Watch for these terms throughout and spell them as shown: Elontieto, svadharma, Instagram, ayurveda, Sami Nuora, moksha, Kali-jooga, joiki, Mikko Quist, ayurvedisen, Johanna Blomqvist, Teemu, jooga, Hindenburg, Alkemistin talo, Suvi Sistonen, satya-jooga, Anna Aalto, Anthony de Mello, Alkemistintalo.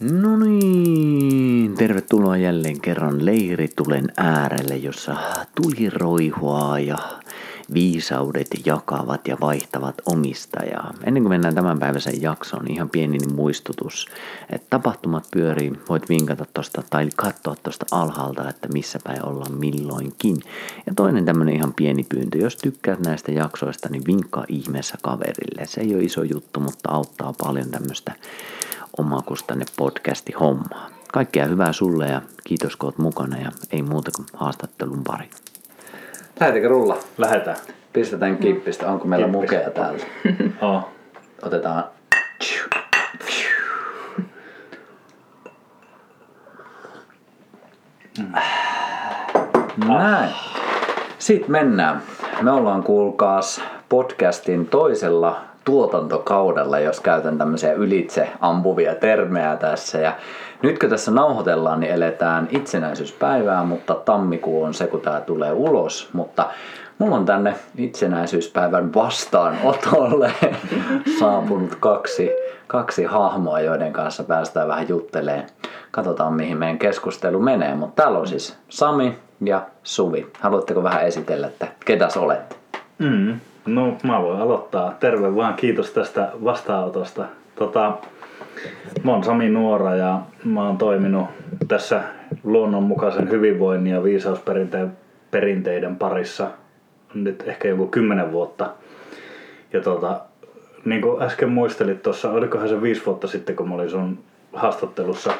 No niin, tervetuloa jälleen kerran leiritulen äärelle, jossa tuli roihuaa ja viisaudet jakavat ja vaihtavat omistajaa. Ennen kuin mennään tämänpäiväisen jaksoon, ihan pieni muistutus, että tapahtumat pyörii, voit vinkata tosta tai katsoa tosta alhaalta, että missä päin ollaan milloinkin. Ja toinen tämmönen ihan pieni pyyntö, jos tykkäät näistä jaksoista, niin vinkkaa ihmeessä kaverille. Se ei ole iso juttu, mutta auttaa paljon tämmöistä omakustanne podcasti hommaa. Kaikkea hyvää sulle ja kiitos kun oot mukana ja ei muuta kuin haastattelun pari. Lähdetäänkö rulla? Lähdetään. Pistetään kippistä. Onko meillä mukea täällä? Oh. Otetaan. Näin. Sitten mennään. Me ollaan kuulkaas podcastin toisella tuotantokaudella, jos käytän tämmöisiä ylitse ampuvia termejä tässä. Ja nyt kun tässä nauhoitellaan, niin eletään itsenäisyyspäivää, mutta tammikuu on se, kun tää tulee ulos. Mutta mulla on tänne itsenäisyyspäivän vastaanotolle saapunut kaksi hahmoa, joiden kanssa päästään vähän juttelemaan. Katsotaan, mihin meidän keskustelu menee. Mutta täällä on siis Sami ja Suvi. Haluatteko vähän esitellä, että ketäs olette? No, mä voin aloittaa. Terve vaan, kiitos tästä vastaanotosta. Mä oon Sami Nuora ja mä oon toiminut tässä luonnonmukaisen hyvinvoinnin ja viisausperinteiden parissa nyt ehkä joku 10 vuotta. Ja niin kuin äsken muistelit tuossa, olikohan se 5 vuotta sitten, kun mä olin sun haastattelussa?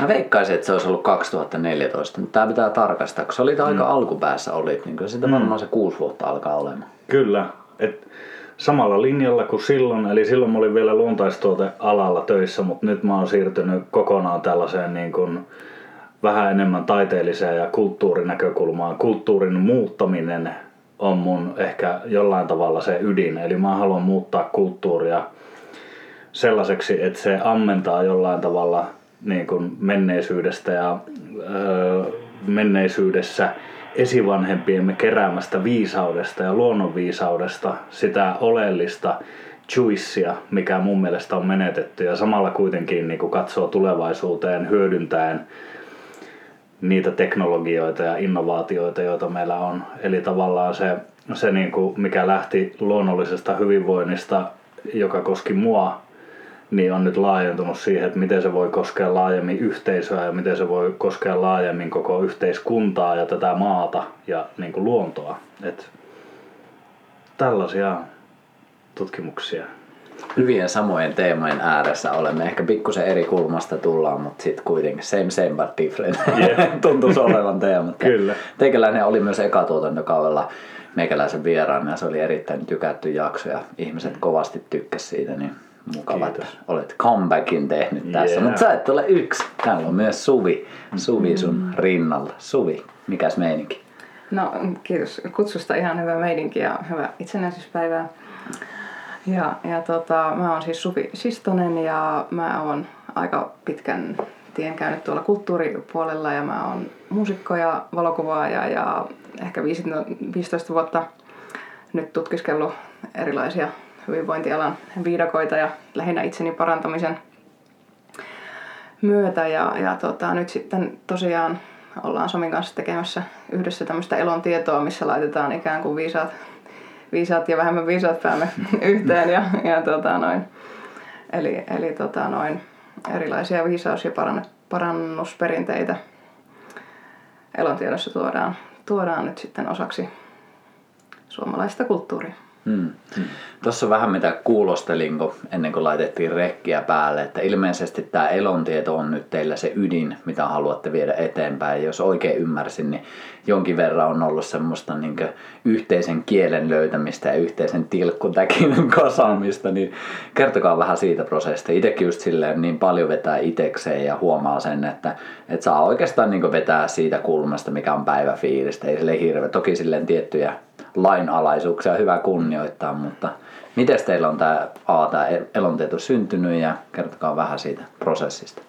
Mä veikkaisin, että se olisi ollut 2014, mutta tää pitää tarkastaa, kun sä olit aika alkupäässä, niin kyllä sitä varmaan se 6 vuotta alkaa olemaan. Kyllä, et samalla linjalla kuin silloin, eli silloin mä olin vielä luontaistuotealalla töissä, mutta nyt mä oon siirtynyt kokonaan tällaiseen niin kuin vähän enemmän taiteelliseen ja kulttuurinäkökulmaan. Kulttuurin muuttaminen on mun ehkä jollain tavalla se ydin, eli mä haluan muuttaa kulttuuria sellaiseksi, että se ammentaa jollain tavalla niin kuin menneisyydestä ja menneisyydessä esivanhempiemme keräämästä viisaudesta ja luonnonviisaudesta sitä oleellista juicea, mikä mun mielestä on menetetty, ja samalla kuitenkin niin kuin katsoo tulevaisuuteen hyödyntäen niitä teknologioita ja innovaatioita, joita meillä on. Eli tavallaan se niin kuin mikä lähti luonnollisesta hyvinvoinnista, joka koski mua, niin on nyt laajentunut siihen, että miten se voi koskea laajemmin yhteisöä ja miten se voi koskea laajemmin koko yhteiskuntaa ja tätä maata ja niin kuin luontoa. Et tällaisia tutkimuksia. Hyvien samojen teemojen ääressä olemme. Ehkä pikkusen eri kulmasta tullaan, mutta sitten kuitenkin same but different. Yeah. Tuntuisi olevan teemat. Kyllä. Teikäläinen oli myös ekatuotantokaudella meikäläisen vieraana ja se oli erittäin tykätty jakso ja ihmiset kovasti tykkäsivät siitä, niin mukava, että olet comebackin tehnyt tässä, mutta sä et ole yksi. Täällä on myös Suvi sun rinnalla. Suvi, mikäs meininki? No kiitos kutsusta, ihan hyvä meininki ja hyvä itsenäisyyspäivää. Ja mä oon siis Suvi Sistonen ja mä oon aika pitkän tien käynyt tuolla kulttuuripuolella ja mä oon muusikko ja valokuvaaja ja ehkä 15 vuotta nyt tutkiskellut erilaisia hyvinvointialan viidakoita ja lähinnä itseni parantamisen myötä. Ja nyt sitten tosiaan ollaan Samin kanssa tekemässä yhdessä tämmöistä elontietoa, missä laitetaan ikään kuin viisaat ja vähemmän viisaat päämme yhteen. Eli erilaisia viisaus- ja parannusperinteitä elontiedossa tuodaan nyt sitten osaksi suomalaista kulttuuria. Tuossa vähän mitä kuulostelin, ennen kuin laitettiin rekkiä päälle, että ilmeisesti tämä elontieto on nyt teillä se ydin, mitä haluatte viedä eteenpäin. Jos oikein ymmärsin, niin jonkin verran on ollut semmoista niin kuin yhteisen kielen löytämistä ja yhteisen tilkkutäkin kasaamista, niin kertokaa vähän siitä prosessista. Itsekin just silleen niin paljon vetää itsekseen ja huomaa sen, että saa oikeastaan niin kuin vetää siitä kulmasta, mikä on päiväfiilistä. Ei silleen hirveä. Toki silleen tiettyjä lainalaisuuksia on hyvä kunnioittaa, mutta miten teillä on tämä elontieto syntynyt ja kertokaa vähän siitä prosessista.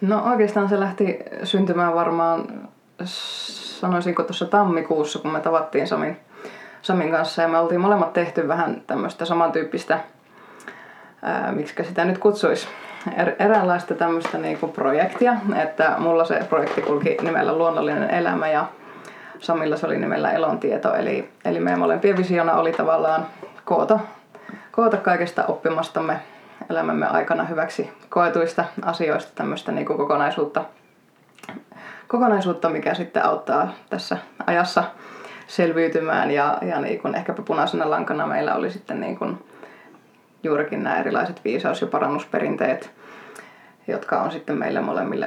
No oikeastaan se lähti syntymään varmaan, sanoisinko tuossa tammikuussa, kun me tavattiin Samin kanssa ja me oltiin molemmat tehty vähän tämmöistä samantyyppistä, miksikä sitä nyt kutsuisi, eräänlaista tämmöistä niinku projektia, että mulla se projekti kulki nimellä Luonnollinen elämä ja Samilla se oli nimellä Elontieto. Eli meidän molempien visiona oli tavallaan koota kaikesta oppimastamme elämämme aikana hyväksi koetuista asioista tämmöistä niinku kokonaisuutta, mikä sitten auttaa tässä ajassa selviytymään ja niinku ehkäpä punaisena lankana meillä oli sitten niinku juurikin nämä erilaiset viisaus- ja parannusperinteet, jotka on sitten meille molemmille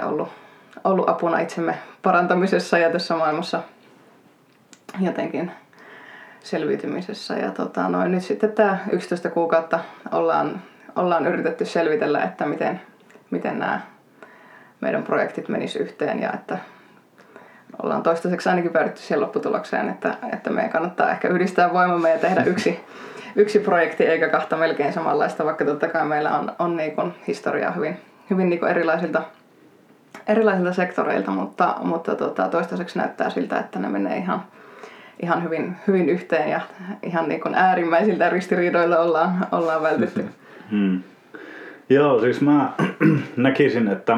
ollut apuna itsemme parantamisessa ja tässä maailmassa jotenkin selviytymisessä. Ja nyt sitten tämä 11 kuukautta ollaan yritetty selvitellä, että miten nämä meidän projektit menisivät yhteen ja että ollaan toistaiseksi ainakin päädytty siihen lopputulokseen, että meidän kannattaa ehkä yhdistää voimamme ja tehdä yksi projekti eikä kahta melkein samanlaista, vaikka totta kai meillä on niin kuin historiaa hyvin niin kuin erilaisilta sektoreilta, mutta toistaiseksi näyttää siltä, että ne menee ihan hyvin yhteen ja ihan niin kuin äärimmäisiltä ristiriidoilla ollaan vältytty. Joo, siis mä näkisin, että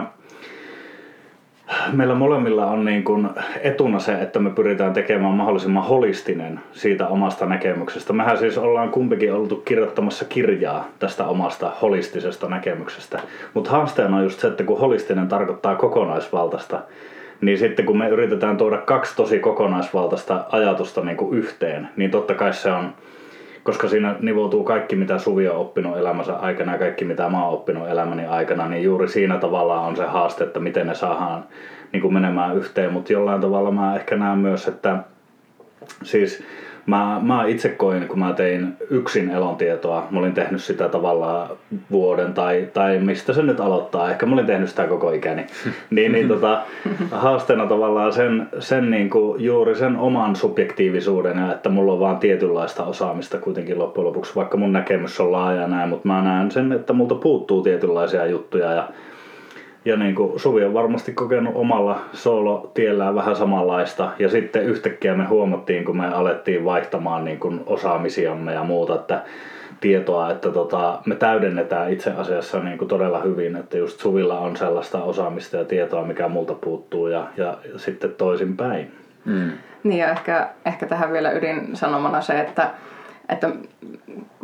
meillä molemmilla on niin kuin etuna se, että me pyritään tekemään mahdollisimman holistinen siitä omasta näkemyksestä. Mehän siis ollaan kumpikin oltu kirjoittamassa kirjaa tästä omasta holistisesta näkemyksestä. Mutta haasteena on just se, että kun holistinen tarkoittaa kokonaisvaltaista, niin sitten kun me yritetään tuoda kaksi tosi kokonaisvaltaista ajatusta niin kuin yhteen, niin totta kai se on, koska siinä nivoutuu kaikki mitä Suvi on oppinut elämänsä aikana ja kaikki mitä mä oon oppinut elämäni aikana, niin juuri siinä tavallaan on se haaste, että miten ne saadaan niin kuin menemään yhteen. Mutta jollain tavalla mä ehkä näen myös, että siis mä itse koin, kun mä tein yksin elontietoa, mä olin tehnyt sitä tavallaan vuoden tai mistä se nyt aloittaa, ehkä mä olin tehnyt sitä koko ikäni, niin haasteena tavallaan sen niin kuin juuri sen oman subjektiivisuuden ja että mulla on vaan tietynlaista osaamista kuitenkin loppujen lopuksi, vaikka mun näkemys on laaja näin, mutta mä näen sen, että multa puuttuu tietynlaisia juttuja ja niin kuin Suvi on varmasti kokenut omalla soolotiellään vähän samanlaista. Ja sitten yhtäkkiä me huomattiin, kun me alettiin vaihtamaan niin kuin osaamisiamme ja muuta että tietoa, että me täydennetään itse asiassa niin kuin todella hyvin. Että just Suvilla on sellaista osaamista ja tietoa, mikä multa puuttuu ja sitten toisinpäin. Niin ja ehkä tähän vielä ydinsanomana se, että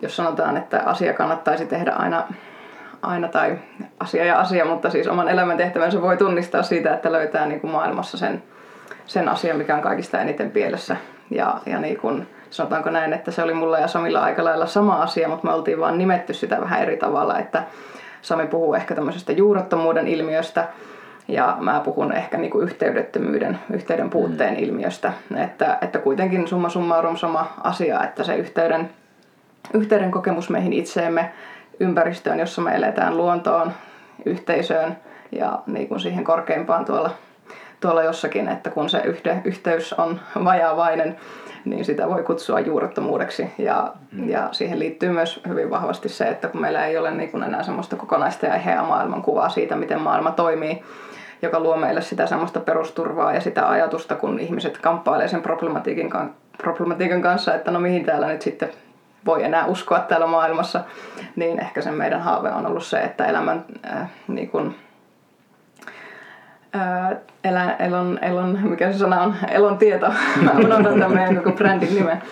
jos sanotaan, että asia kannattaisi tehdä aina tai asia, mutta siis oman elämäntehtävänsä voi tunnistaa siitä, että löytää niin kuin maailmassa sen asian, mikä on kaikista eniten pielessä. Ja niin kuin, sanotaanko näin, että se oli mulla ja Samilla aika lailla sama asia, mutta me oltiin vaan nimetty sitä vähän eri tavalla, että Sami puhuu ehkä tämmöisestä juurattomuuden ilmiöstä ja mä puhun ehkä niin kuin yhteyden puutteen ilmiöstä. Että kuitenkin summa summarum sama asia, että se yhteyden kokemus meihin itseemme, ympäristöön, jossa me eletään, luontoon, yhteisöön ja niin kuin siihen korkeimpaan tuolla jossakin, että kun se yhteys on vajaavainen, niin sitä voi kutsua juurattomuudeksi ja siihen liittyy myös hyvin vahvasti se, että kun meillä ei ole niin kuin enää semmoista kokonaista ja eheää maailmankuvaa siitä, miten maailma toimii, joka luo meille sitä semmoista perusturvaa ja sitä ajatusta, kun ihmiset kamppailee sen problematiikan kanssa, että no mihin täällä nyt sitten voi enää uskoa täällä maailmassa, niin ehkä sen meidän haave on ollut se, että elämän mikä se sana on? Elontieto. Mä unohdan tämmöinen joku brändin nimen.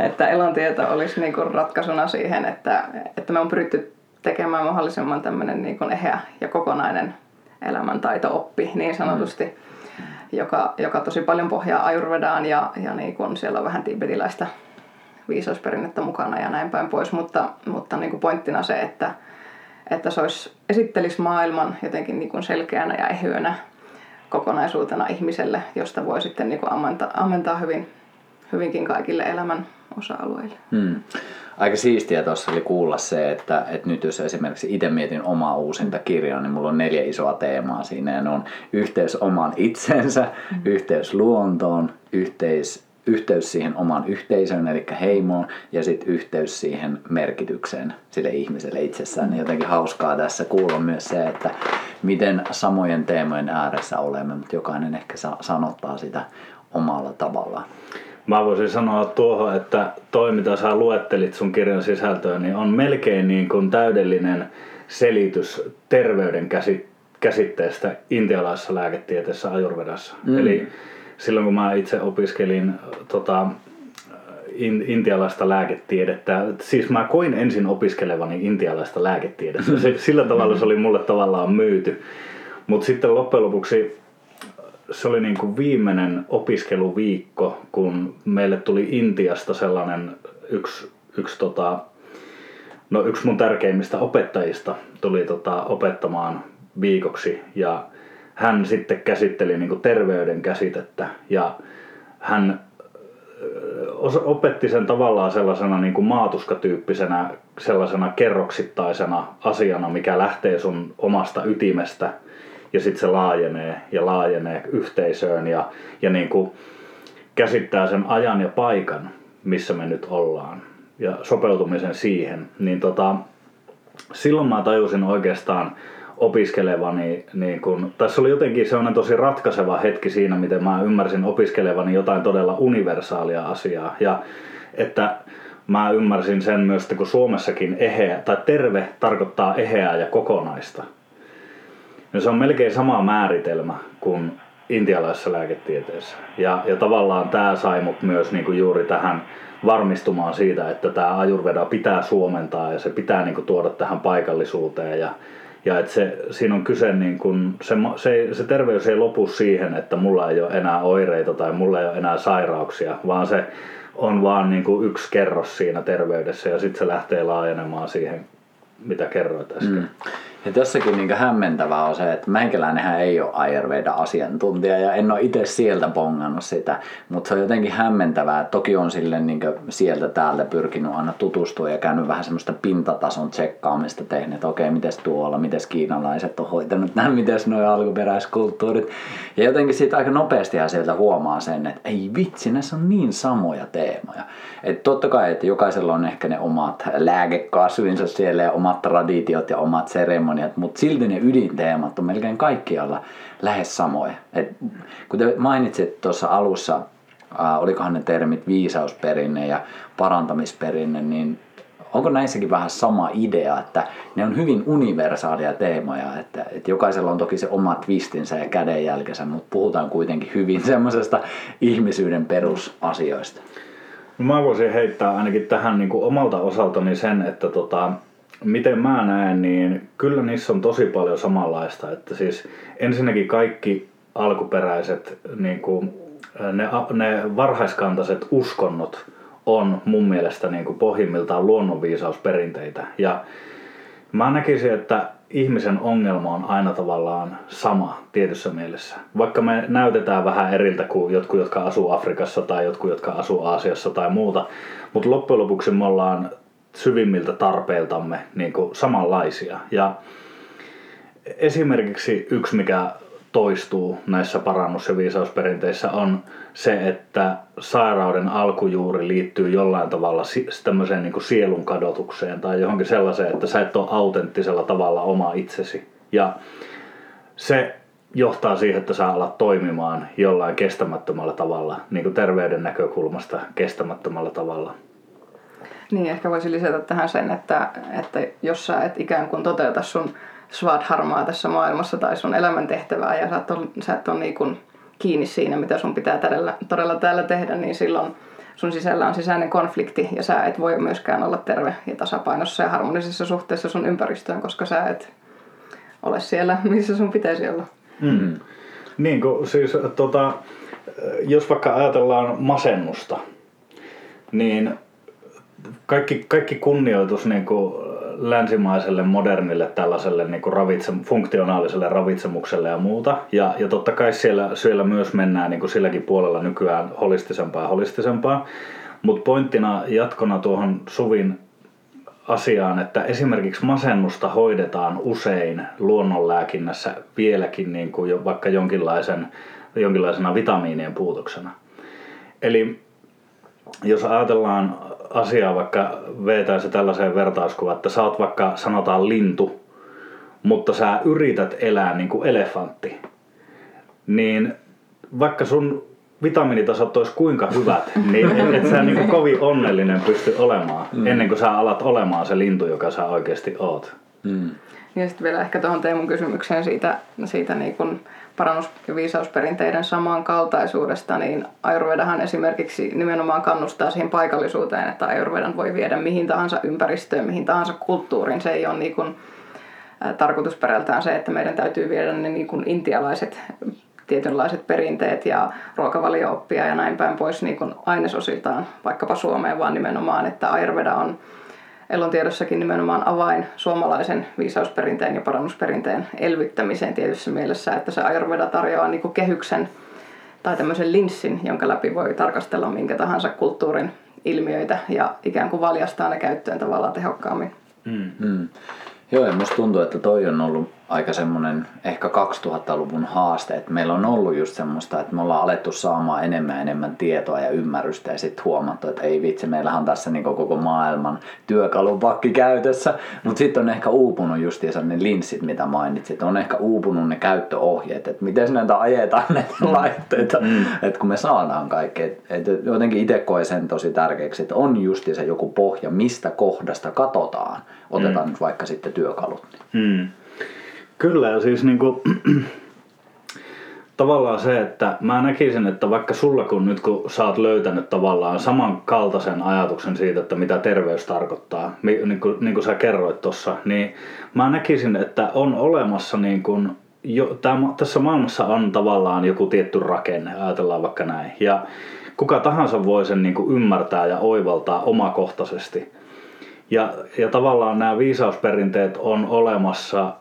Että elontieto olisi niin kuin ratkaisuna siihen, että me on pyritty tekemään mahdollisimman tämmöinen niin kuin eheä ja kokonainen elämäntaito-oppi niin sanotusti, joka tosi paljon pohjaa ayurvedaan ja niin kuin siellä on vähän tibetiläistä viisausperinnettä mukana ja näin päin pois, mutta niin kuin pointtina se, että se esittelisi maailman jotenkin niin kuin selkeänä ja ehyenä kokonaisuutena ihmiselle, josta voi sitten niin kuin ammentaa hyvinkin kaikille elämän osa-alueille. Aika siistiä tuossa oli kuulla se, että nyt jos esimerkiksi itse mietin omaa uusinta kirjaa, niin mulla on 4 isoa teemaa siinä ja ne on yhteys omaan itsensä, yhteys luontoon, yhteys siihen omaan yhteisöön, eli heimoon, ja sitten yhteys siihen merkitykseen sille ihmiselle itsessään. Niin jotenkin hauskaa tässä kuulla myös se, että miten samojen teemojen ääressä olemme, mutta jokainen ehkä sanottaa sitä omalla tavallaan. Mä voisin sanoa tuohon, että toi mitä sä luettelit sun kirjan sisältöön, niin on melkein niin kuin täydellinen selitys terveyden käsitteestä intialaisessa lääketieteessä ayurvedassa. Eli silloin kun mä itse opiskelin intialaista lääketiedettä, siis mä koin ensin opiskelevani intialaista lääketiedettä. Sillä tavalla se oli mulle tavallaan myyty. Mutta sitten loppujen lopuksi se oli niin kuin viimeinen opiskeluviikko, kun meille tuli Intiasta sellainen yksi mun tärkeimmistä opettajista tuli opettamaan viikoksi, ja hän sitten käsitteli niin kuin terveyden käsitettä, ja hän opetti sen tavallaan sellaisena niin kuin maatuskatyyppisenä, sellaisena kerroksittaisena asiana, mikä lähtee sun omasta ytimestä ja sitten se laajenee yhteisöön ja niin kuin käsittää sen ajan ja paikan, missä me nyt ollaan, ja sopeutumisen siihen. Niin silloin mä tajusin oikeastaan opiskelevani, niin kun, tässä oli jotenkin sellainen tosi ratkaiseva hetki siinä, miten mä ymmärsin opiskelevani jotain todella universaalia asiaa. Ja että mä ymmärsin sen myös, että kun Suomessakin eheä tai terve tarkoittaa eheää ja kokonaista. Ja se on melkein sama määritelmä kuin intialaisessa lääketieteessä. Ja tavallaan tämä sai mut myös niinku juuri tähän varmistumaan siitä, että tämä ayurveda pitää suomentaa ja se pitää niinku tuoda tähän paikallisuuteen. Ja että siinä on kyse, niin kun, se terveys ei lopu siihen, että mulla ei ole enää oireita tai mulla ei ole enää sairauksia, vaan se on vaan niin kuin yksi kerros siinä terveydessä, ja sitten se lähtee laajenemaan siihen, mitä kerroit äsken. Ja tässäkin niin hämmentävää on se, että meikäläinenhän ei ole ayurveda-asiantuntija ja en ole itse sieltä bongannut sitä, mutta se on jotenkin hämmentävää. Toki on sille niin sieltä täältä pyrkinyt aina tutustua ja käynyt vähän semmoista pintatason tsekkaamista tehnyt, että okei, mites tuolla, mites kiinalaiset on hoitanut nämä, mites nuo alkuperäiskulttuurit. Ja jotenkin siitä aika nopeastihan sieltä huomaa sen, että ei vitsi, näissä on niin samoja teemoja. Että totta kai, että jokaisella on ehkä ne omat lääkekasvinsa siellä ja omat traditiot ja omat seremoniat, mutta silti ne ydinteemat on melkein kaikkialla lähes samoja. Et kuten mainitsit tuossa alussa, olikohan ne termit viisausperinne ja parantamisperinne, niin onko näissäkin vähän sama idea, että ne on hyvin universaalia teemoja, että jokaisella on toki se omat twistinsä ja kädenjälkensä, mutta puhutaan kuitenkin hyvin semmoisesta ihmisyyden perusasioista. Mä voisin heittää ainakin tähän niin kuin omalta osaltani sen, että miten mä näen, niin kyllä niissä on tosi paljon samanlaista, että siis ensinnäkin kaikki alkuperäiset, niin kuin, ne varhaiskantaiset uskonnot on mun mielestä niin kuin pohjimmiltaan luonnonviisausperinteitä, ja mä näkisin, että ihmisen ongelma on aina tavallaan sama tietyssä mielessä. Vaikka me näytetään vähän eriltä kuin jotkut, jotka asuu Afrikassa tai jotkut, jotka asuu Aasiassa tai muuta, mutta loppujen lopuksi me ollaan syvimmiltä tarpeiltamme niin kuin samanlaisia. Ja esimerkiksi yksi, mikä toistuu näissä parannus- ja viisausperinteissä, on se, että sairauden alkujuuri liittyy jollain tavalla tämmöiseen niin kuin sielun kadotukseen tai johonkin sellaiseen, että sä et ole autenttisella tavalla oma itsesi. Ja se johtaa siihen, että sä alat toimimaan jollain kestämättömällä tavalla, niin kuin terveyden näkökulmasta kestämättömällä tavalla. Niin, ehkä voisi lisätä tähän sen, että jos sä et ikään kuin toteuta sun svadharmaa tässä maailmassa tai sun elämäntehtävää ja sä et ole niin kuin kiinni siinä, mitä sun pitää todella täällä tehdä, niin silloin sun sisällä on sisäinen konflikti ja sä et voi myöskään olla terve ja tasapainossa ja harmonisessa suhteessa sun ympäristöön, koska sä et ole siellä, missä sun pitäisi olla. Mm. Niin kun, siis, jos vaikka ajatellaan masennusta, niin kaikki kunnioitus niin kuin länsimaiselle, modernille, tällaiselle niin kuin funktionaaliselle ravitsemukselle ja muuta. Ja totta kai siellä myös mennään niin kuin silläkin puolella nykyään holistisempaa. Mutta pointtina jatkona tuohon Suvin asiaan, että esimerkiksi masennusta hoidetaan usein luonnonlääkinnässä vieläkin niin kuin jo vaikka jonkinlaisena vitamiinien puutoksena. Eli jos ajatellaan asiaa, vaikka vetää se tällaiseen vertauskuvaan, että sä oot vaikka sanotaan lintu, mutta sä yrität elää niin kuin elefantti, niin vaikka sun vitamiinitasot olisi kuinka hyvät, niin et sä niin kuin kovin onnellinen pysty olemaan ennen kuin sä alat olemaan se lintu, joka sä oikeasti oot. Ja sitten vielä ehkä tuohon Teemun kysymykseen siitä niin kuin parannus- ja viisausperinteiden samankaltaisuudesta, niin ayurvedahan esimerkiksi nimenomaan kannustaa siihen paikallisuuteen, että ayurvedan voi viedä mihin tahansa ympäristöön, mihin tahansa kulttuuriin. Se ei ole niin kuin tarkoitusperältään se, että meidän täytyy viedä ne niin kuin intialaiset tietynlaiset perinteet ja ruokavalio-oppia ja näin päin pois niin kuin ainesosiltaan vaikkapa Suomeen, vaan nimenomaan, että ayurveda on Elontiedossakin nimenomaan avain suomalaisen viisausperinteen ja parannusperinteen elvyttämiseen tietyssä mielessä, että se ayurveda tarjoaa niin kuin kehyksen tai tämmöisen linssin, jonka läpi voi tarkastella minkä tahansa kulttuurin ilmiöitä ja ikään kuin valjastaa ne käyttöön tavallaan tehokkaammin. Mm-hmm. Joo, ja musta tuntuu, että toi on ollut aika semmoinen ehkä 2000-luvun haaste, että meillä on ollut just semmoista, että me ollaan alettu saamaan enemmän ja enemmän tietoa ja ymmärrystä ja sitten huomattu, että ei vitsi, meillähän on tässä niin koko maailman työkalupakki käytössä, mutta sitten on ehkä uupunut justiinsa ne linssit, mitä mainitsit, on ehkä uupunut ne käyttöohjeet, että miten näitä ajetaan näitä laitteita, että kun me saadaan kaikkea, että jotenkin itse koen sen tosi tärkeäksi, että on justiinsa joku pohja, mistä kohdasta katsotaan, otetaan nyt vaikka sitten työkalut. Kyllä, ja siis niinku, tavallaan se, että mä näkisin, että vaikka sulla kun sä oot löytänyt tavallaan samankaltaisen ajatuksen siitä, että mitä terveys tarkoittaa, niin kuin sä kerroit tossa, niin mä näkisin, että on olemassa niinku, tässä maailmassa on tavallaan joku tietty rakenne, ajatellaan vaikka näin, ja kuka tahansa voi sen niinku ymmärtää ja oivaltaa omakohtaisesti. Ja tavallaan nämä viisausperinteet on olemassa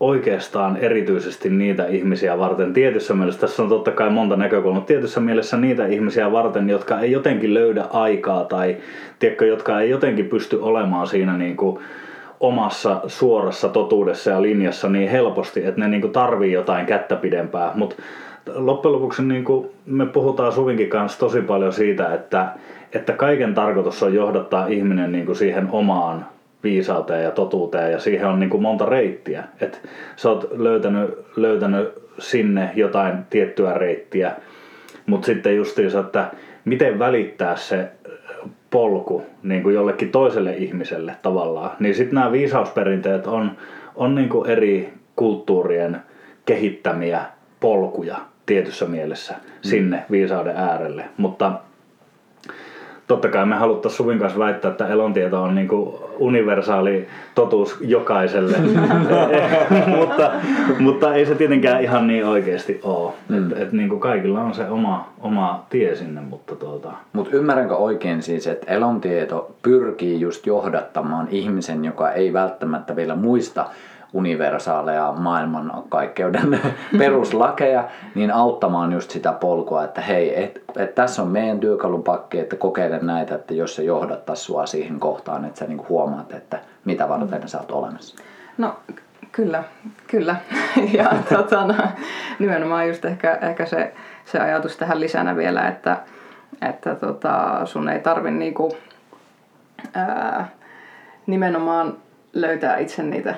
oikeastaan erityisesti niitä ihmisiä varten tietyssä mielessä, tässä on totta kai monta näkökulmaa, tietyssä mielessä niitä ihmisiä varten, jotka ei jotenkin löydä aikaa tai tiedätkö, jotka ei jotenkin pysty olemaan siinä niin kuin omassa suorassa totuudessa ja linjassa niin helposti, että ne niin kuin tarvii jotain kättä pidempää, mutta loppujen lopuksi niin kuin me puhutaan Suvinkin kanssa tosi paljon siitä, että kaiken tarkoitus on johdattaa ihminen niin kuin siihen omaan viisauteen ja totuuteen ja siihen on niin kuin monta reittiä. Et sä oot löytänyt sinne jotain tiettyä reittiä, mutta sitten justiinsa, että miten välittää se polku niin kuin jollekin toiselle ihmiselle tavallaan. Niin sitten nämä viisausperinteet on niin kuin eri kulttuurien kehittämiä polkuja tietyssä mielessä sinne viisauden äärelle, mutta totta kai me haluttaisiin Suvin kanssa väittää, että elontieto on niin kuin universaali totuus jokaiselle, mutta ei se tietenkään ihan niin oikeasti ole. Et niin kuin kaikilla on se oma tie sinne. Mutta ymmärränkö oikein siis, että elontieto pyrkii just johdattamaan ihmisen, joka ei välttämättä vielä muista universaaleja maailmankaikkeuden peruslakeja, niin auttamaan just sitä polkua, että hei, tässä on meidän työkalupakki, että kokeile näitä, että jos se johdattaa sua siihen kohtaan, että sä niinku huomaat, että mitä varten sä oot olemassa. No kyllä. Ja nimenomaan just ehkä se ajatus tähän lisänä vielä, että sun ei tarvi niinku, nimenomaan löytää itse niitä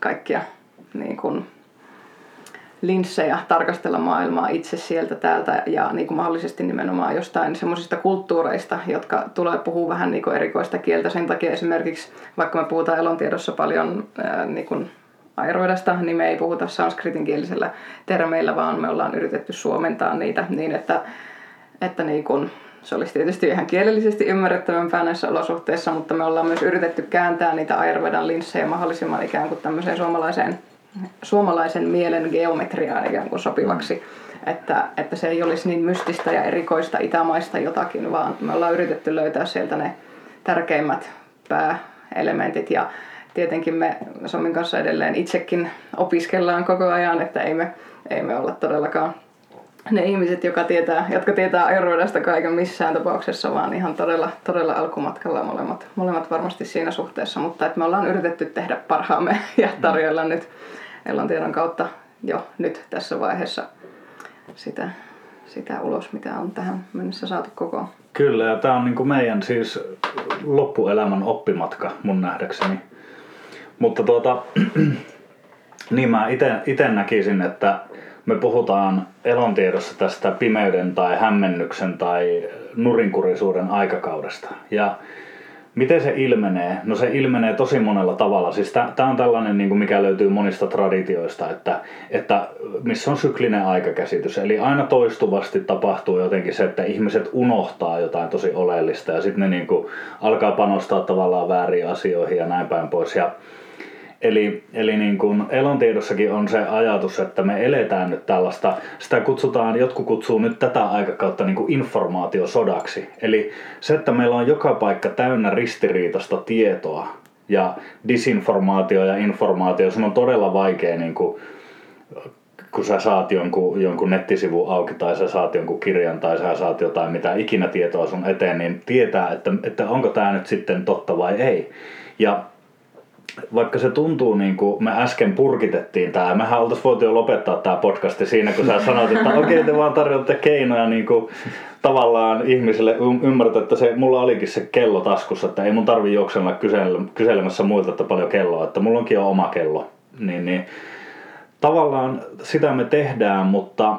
kaikkia niin kuin linssejä, tarkastella maailmaa itse sieltä täältä ja niin kuin mahdollisesti nimenomaan jostain semmoisista kulttuureista, jotka tulee puhua vähän niin kuin erikoista kieltä. Sen takia esimerkiksi, vaikka me puhutaan elontiedossa paljon niin kuin ayurvedasta, niin me ei puhuta sanskritin-kielisellä termeillä, vaan me ollaan yritetty suomentaa niitä niin, että niin kuin se olisi tietysti ihan kielellisesti ymmärrettävämpää näissä olosuhteissa, mutta me ollaan myös yritetty kääntää niitä ayurvedan linssejä mahdollisimman ikään kuin tämmöiseen suomalaisen mielen geometriaan ikään kuin sopivaksi. Että se ei olisi niin mystistä ja erikoista itämaista jotakin, vaan me ollaan yritetty löytää sieltä ne tärkeimmät pääelementit. Ja tietenkin me Samin kanssa edelleen itsekin opiskellaan koko ajan, että ei me olla todellakaan ne ihmiset, jotka tietää ayurvedasta kaiken missään tapauksessa, vaan ihan todella alkumatkalla molemmat varmasti siinä suhteessa. Mutta että me ollaan yritetty tehdä parhaamme ja tarjolla nyt elontiedon kautta jo nyt tässä vaiheessa sitä ulos, mitä on tähän mennessä saatu kokoon. Kyllä, ja tämä on niin kuin meidän siis loppuelämän oppimatka mun nähdäkseni. Mutta niin mä ite näkisin, että me puhutaan elontiedossa tästä pimeyden tai hämmennyksen tai nurinkurisuuden aikakaudesta. Ja Miten se ilmenee? No se ilmenee tosi monella tavalla. Siis tämä on tällainen, niin kuin mikä löytyy monista traditioista, että missä on syklinen aikakäsitys. Eli aina toistuvasti tapahtuu jotenkin se, että ihmiset unohtaa jotain tosi oleellista ja sitten ne niin kuin alkaa panostaa tavallaan vääriin asioihin ja näin päin pois. Ja Eli niin kuin Elontiedossakin on se ajatus, että me eletään nyt tällaista, sitä kutsutaan, jotkut kutsuu nyt tätä aikakautta niin kuin informaatiosodaksi. Eli se, että meillä on joka paikka täynnä ristiriitaista tietoa ja disinformaatio ja informaatio, se on todella vaikea, niin kuin, kun sä saat jonkun nettisivun auki tai sä saat jonkun kirjan tai sä saat jotain mitä ikinä tietoa sun eteen, niin tietää, että onko tää nyt sitten totta vai ei. Ja vaikka se tuntuu niin kuin me äsken purkitettiin tämä, mehän oltaisiin voitu jo lopettaa tämä podcasti siinä, kun sä sanoit, että okei, te vaan tarjoatte keinoja niin kuin tavallaan ihmisille ymmärtää, että se, mulla olikin se kello taskussa, että ei mun tarvii juoksella kyselemässä muilta, että paljon kelloa, että mulla onkin jo oma kello. Niin, tavallaan sitä me tehdään, mutta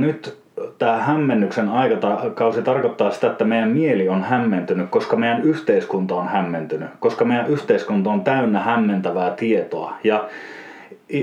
nyt tämä hämmennyksen aikakausi tarkoittaa sitä, että meidän mieli on hämmentynyt, koska meidän yhteiskunta on hämmentynyt, koska meidän yhteiskunta on täynnä hämmentävää tietoa. Ja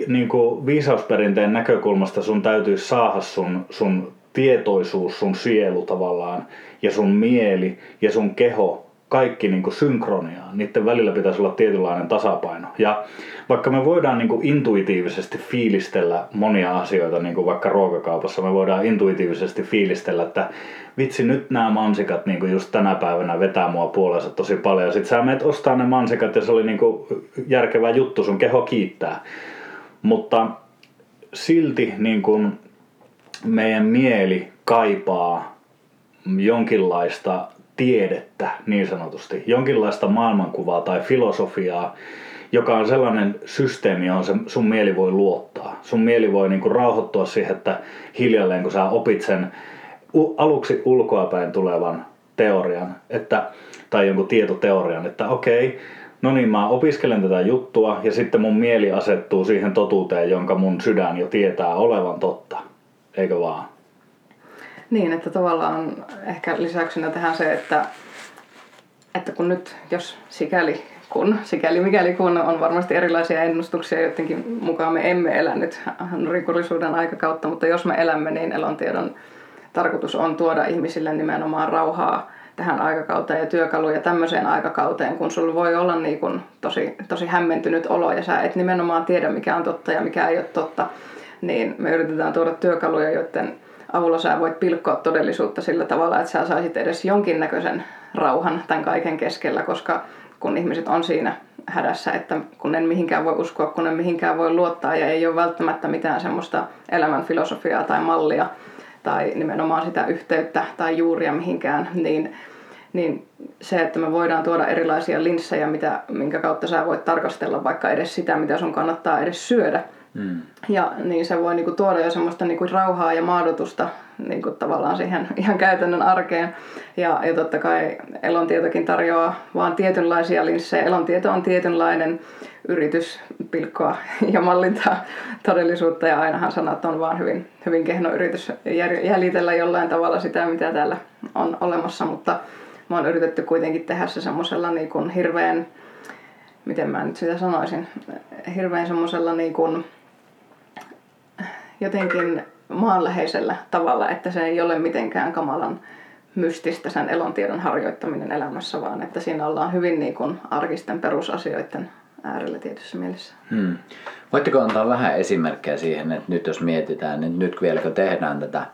niin kuin viisausperinteen näkökulmasta sun täytyy saada sun tietoisuus, sun sielu tavallaan ja sun mieli ja sun keho kaikki niin kuin synkroniaan. Niiden välillä pitäisi olla tietynlainen tasapaino. Ja vaikka me voidaan niin kuin intuitiivisesti fiilistellä monia asioita, niin kuin vaikka ruokakaupassa, me voidaan intuitiivisesti fiilistellä, että vitsi, nyt nämä mansikat niin kuin just tänä päivänä vetää mua puolensa tosi paljon. Ja sit sä menet ostaa ne mansikat ja se oli niin kuin järkevä juttu, sun keho kiittää. Mutta silti niin kuin meidän mieli kaipaa jonkinlaista tiedettä niin sanotusti, jonkinlaista maailmankuvaa tai filosofiaa, joka on sellainen systeemi, johon sun mieli voi luottaa. Sun mieli voi niinku rauhoittua siihen, että hiljalleen kun sä opit sen aluksi ulkoapäin tulevan teorian tai jonkun tietoteorian, että okei, no niin, mä opiskelen tätä juttua ja sitten mun mieli asettuu siihen totuuteen, jonka mun sydän jo tietää olevan totta. Eikö vaan? Niin, että tavallaan ehkä lisäyksenä tähän se, että kun nyt, jos sikäli mikäli kun on varmasti erilaisia ennustuksia, jotenkin mukaan me emme elä nyt rikollisuuden aikakautta, mutta jos me elämme, niin elontiedon tarkoitus on tuoda ihmisille nimenomaan rauhaa tähän aikakauteen ja työkaluja tämmöiseen aikakauteen, kun sulla voi olla niin kun tosi hämmentynyt olo ja sä et nimenomaan tiedä, mikä on totta ja mikä ei ole totta, niin me yritetään tuoda työkaluja, joiden avulla sä voit pilkkoa todellisuutta sillä tavalla, että sä saisit edes jonkinnäköisen rauhan tämän kaiken keskellä, koska kun ihmiset on siinä hädässä, että kun en mihinkään voi uskoa, kun en mihinkään voi luottaa ja ei ole välttämättä mitään semmoista elämän filosofiaa tai mallia tai nimenomaan sitä yhteyttä tai juuria mihinkään, niin se, että me voidaan tuoda erilaisia linssejä, minkä kautta sä voit tarkastella vaikka edes sitä, mitä sun kannattaa edes syödä. Mm. Ja niin se voi niinku tuoda jo semmoista niinku rauhaa ja maadotusta niinku tavallaan siihen ihan käytännön arkeen. Ja totta kai elontietokin tarjoaa vaan tietynlaisia linssejä. Elontieto on tietynlainen yritys pilkkoa ja mallintaa todellisuutta. Ja ainahan sanat on vaan hyvin, hyvin kehno yritys jäljitellä jollain tavalla sitä, mitä täällä on olemassa. Mutta mä oon yritetty kuitenkin tehdä se semmoisella niinku hirveän, miten mä nyt sitä sanoisin, hirveän semmoisella niinku jotenkin maanläheisellä tavalla, että se ei ole mitenkään kamalan mystistä sen elontiedon harjoittaminen elämässä, vaan että siinä ollaan hyvin niin kuin arkisten perusasioiden äärellä tietyssä mielessä. Voitteko antaa vähän esimerkkejä siihen, että nyt jos mietitään, niin nyt vielä kun tehdään tätä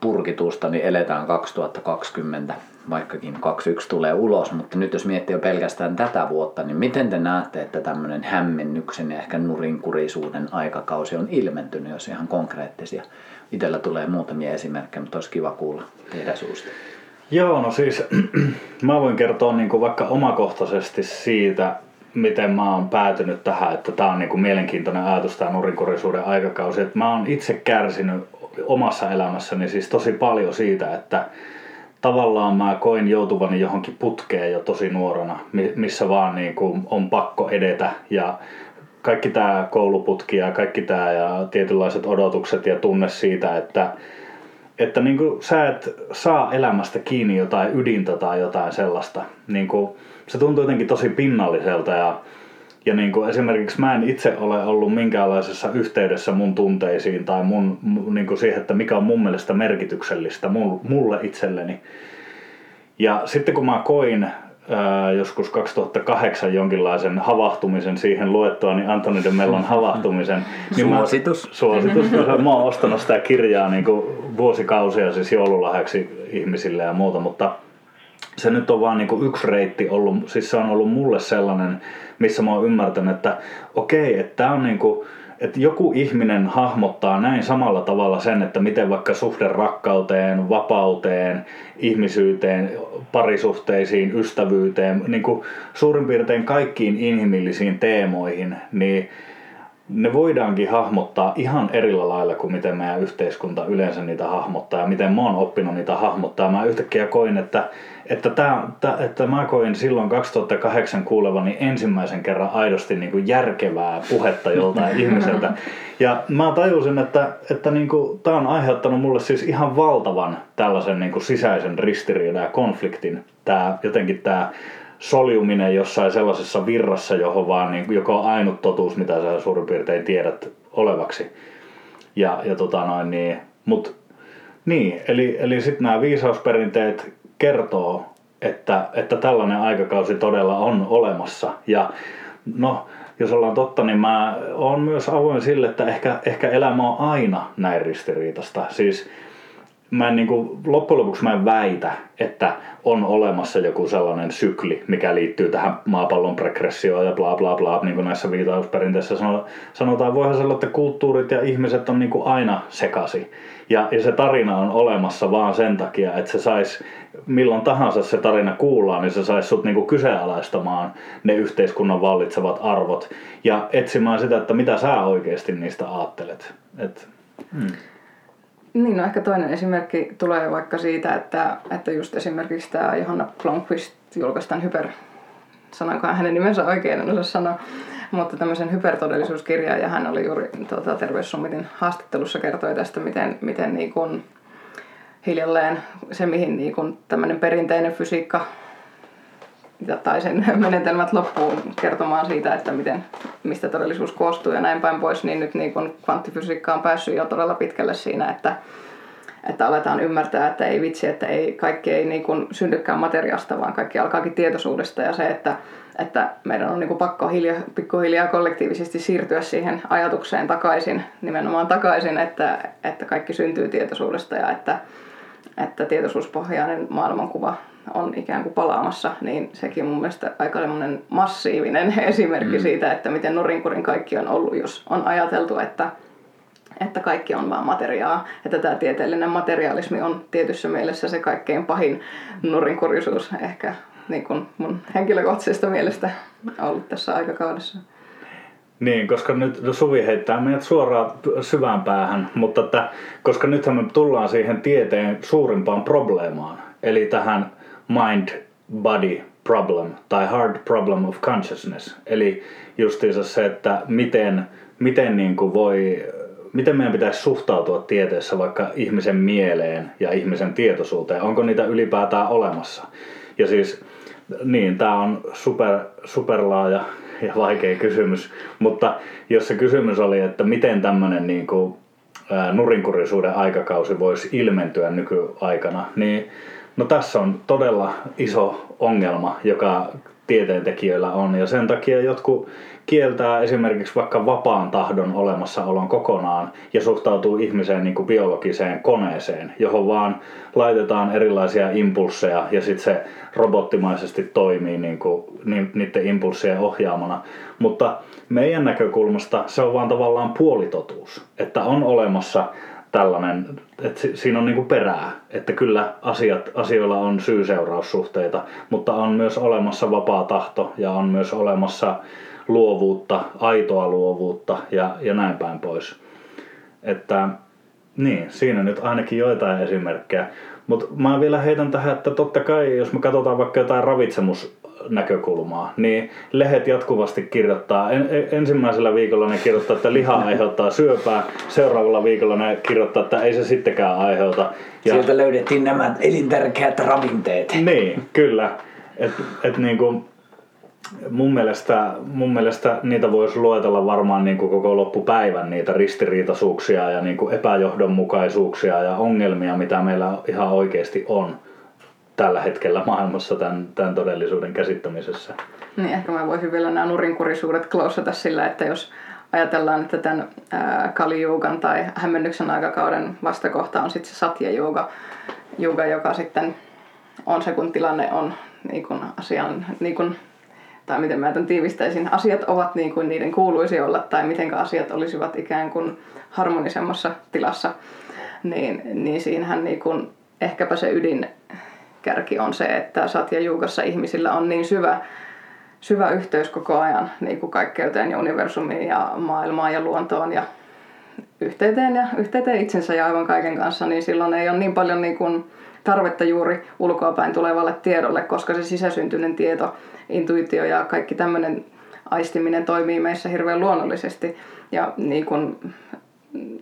purkitusta, niin eletään 2020, vaikkakin 21 tulee ulos, mutta nyt jos miettii jo pelkästään tätä vuotta, niin miten te näette, että tämmöinen hämmennyksen ja ehkä nurinkurisuuden aikakausi on ilmentynyt, jos ihan konkreettisia? Itsellä tulee muutamia esimerkkejä, mutta olisi kiva kuulla teidän suusta. Joo, no siis mä voin kertoa niin kuin vaikka omakohtaisesti siitä, miten mä oon päätynyt tähän, että tää on niin kuin mielenkiintoinen ajatus, tää nurinkurisuuden aikakausi, että mä oon itse kärsinyt omassa elämässäni siis tosi paljon siitä, että tavallaan mä koin joutuvani johonkin putkeen jo tosi nuorena, missä vaan niin kuin on pakko edetä ja kaikki tää kouluputki ja kaikki tää ja tietynlaiset odotukset ja tunne siitä, että Että niin kuin sä et saa elämästä kiinni jotain ydintä tai jotain sellaista. Niin kuin, se tuntuu jotenkin tosi pinnalliselta ja niin kuin esimerkiksi mä en itse ole ollut minkäänlaisessa yhteydessä mun tunteisiin tai mun, niin kuin siihen, että mikä on mun mielestä merkityksellistä mulle itselleni. Ja sitten kun mä koin joskus 2008 jonkinlaisen havahtumisen siihen luettua, niin Anthony de Mellon havahtumisen. Niin suositus. Mä oon ostanut sitä kirjaa niin kuin vuosikausia siis joululahjaksi ihmisille ja muuta, mutta se nyt on vaan niin kuin yksi reitti ollut. Siis se on ollut mulle sellainen, missä mä oon ymmärtänyt, että okei, että tää on niin kuin, että joku ihminen hahmottaa näin samalla tavalla sen, että miten vaikka suhde rakkauteen, vapauteen, ihmisyyteen, parisuhteisiin, ystävyyteen, niin kuin suurin piirtein kaikkiin inhimillisiin teemoihin, niin ne voidaankin hahmottaa ihan erillä lailla kuin miten meidän yhteiskunta yleensä niitä hahmottaa ja miten mä oon oppinut niitä hahmottaa. Mä yhtäkkiä koin, että mä koin silloin 2008 kuulevani ensimmäisen kerran aidosti niin kuin järkevää puhetta joltain ihmiseltä. Ja mä tajusin, että niin kuin, tää on aiheuttanut mulle siis ihan valtavan tällaisen niin kuin sisäisen ristiriidan ja konfliktin. Jotenkin tää soljuminen jossain sellaisessa virrassa, johon vaan, niin, joka on ainut totuus, mitä sä suurin piirtein tiedät olevaksi. Eli sitten nämä viisausperinteet kertoo, että tällainen aikakausi todella on olemassa. Ja no, jos ollaan totta, niin mä oon myös avoin sille, että ehkä elämä on aina näin ristiriitasta. Siis mä en niin kuin, loppujen lopuksi mä en väitä, että on olemassa joku sellainen sykli, mikä liittyy tähän maapallon progressioon ja bla bla bla, niin kuin näissä viitausperinteissä sanotaan. Voihan sanoa, että kulttuurit ja ihmiset on niin kuin aina sekasi. Ja se tarina on olemassa vaan sen takia, että se sais, milloin tahansa se tarina kuullaan, niin se sais sut niin kuin kyseenalaistamaan ne yhteiskunnan vallitsevat arvot ja etsimään sitä, että mitä sä oikeasti niistä ajattelet. Niin, no ehkä toinen esimerkki tulee vaikka siitä, että just esimerkiksi tämä Johanna Blomqvist julkaisi tämän sanankaan hänen nimensä oikein, en osaa sanoa, mutta tämmöisen hypertodellisuuskirjan, ja hän oli juuri Terveyssummitin haastattelussa kertoi tästä, miten niin kun hiljalleen se, mihin niin kun tämmöinen perinteinen fysiikka tai sen menetelmät loppuun kertomaan siitä, että mistä todellisuus koostuu ja näin päin pois, niin nyt niin kun kvanttifysiikka on päässyt jo todella pitkälle siinä, että aletaan ymmärtää, että ei vitsi, että kaikki ei niin kun synnykään materiaasta, vaan kaikki alkaakin tietoisuudesta ja se, että meidän on niin kun pakko pikkuhiljaa kollektiivisesti siirtyä siihen ajatukseen nimenomaan takaisin, että kaikki syntyy tietoisuudesta ja että tietoisuuspohjainen maailmankuva on ikään kuin palaamassa, niin sekin mun mielestä aika semmoinen massiivinen esimerkki siitä, että miten nurinkurin kaikki on ollut, jos on ajateltu, että kaikki on vaan materiaa, että tämä tieteellinen materiaalismi on tietyssä mielessä se kaikkein pahin nurinkurisuus ehkä niin kuin mun henkilökohtaisesta mielestä ollut tässä aikakaudessa. Niin, koska nyt Suvi heittää meidät suoraan syvään päähän, mutta koska nythän me tullaan siihen tieteen suurimpaan probleemaan, eli tähän mind-body problem tai hard problem of consciousness. Eli justiinsa se, että miten meidän pitäisi suhtautua tieteessä vaikka ihmisen mieleen ja ihmisen tietoisuuteen. Onko niitä ylipäätään olemassa? Ja siis, niin, tämä on superlaaja ja vaikea kysymys, mutta jos se kysymys oli, että miten tämmöinen niin kuin nurinkurisuuden aikakausi voisi ilmentyä nykyaikana, niin no tässä on todella iso ongelma, joka tieteentekijöillä on, ja sen takia jotkut kieltää esimerkiksi vaikka vapaan tahdon olemassaolon kokonaan ja suhtautuu ihmiseen niin kuin biologiseen koneeseen, johon vaan laitetaan erilaisia impulsseja ja sitten se robottimaisesti toimii niin kuin niiden impulssien ohjaamana. Mutta meidän näkökulmasta se on vaan tavallaan puolitotuus, että on olemassa tällainen, että siinä on niinku perää, että kyllä asioilla on syy-seuraussuhteita, mutta on myös olemassa vapaa tahto ja on myös olemassa luovuutta, aitoa luovuutta ja näin päin pois. Että Niin, siinä nyt ainakin joitain esimerkkejä. Mutta mä vielä heitän tähän, että totta kai jos me katsotaan vaikka jotain ravitsemusnäkökulmaa, niin lehet jatkuvasti kirjoittaa. Ensimmäisellä viikolla ne kirjoittaa, että liha aiheuttaa syöpää. Seuraavalla viikolla ne kirjoittaa, että ei se sittenkään aiheuta. Ja sieltä löydettiin nämä elintärkeät ravinteet. Niin, kyllä. Et niinku, mun mielestä niitä voisi luetella varmaan niinku koko loppupäivän, niitä ristiriitaisuuksia ja niinku epäjohdonmukaisuuksia ja ongelmia, mitä meillä ihan oikeasti on tällä hetkellä maailmassa tämän todellisuuden käsittämisessä. Niin, ehkä mä voisin vielä nämä nurinkurisuudet klousata sillä, että jos ajatellaan, että tämän kali-joogan tai hämmennyksen aikakauden vastakohta on sitten se satya-jooga, joka sitten on se, kun tilanne on niin kuin asian, niin kuin, tai miten mä tämän tiivistäisin, asiat ovat niin kuin niiden kuuluisi olla, tai miten asiat olisivat ikään kuin harmonisemmassa tilassa, niin siinähän niin kuin ehkäpä se ydinkärki on se, että satya-joogassa ihmisillä on niin syvä yhteys koko ajan niin kuin kaikkeuteen ja universumiin ja maailmaan ja luontoon ja yhteyteen itsensä ja aivan kaiken kanssa, niin silloin ei ole niin paljon niin kuin tarvetta juuri ulkoapäin tulevalle tiedolle, koska se sisäsyntyinen tieto, intuitio ja kaikki tämmöinen aistiminen toimii meissä hirveän luonnollisesti. Ja niin kun,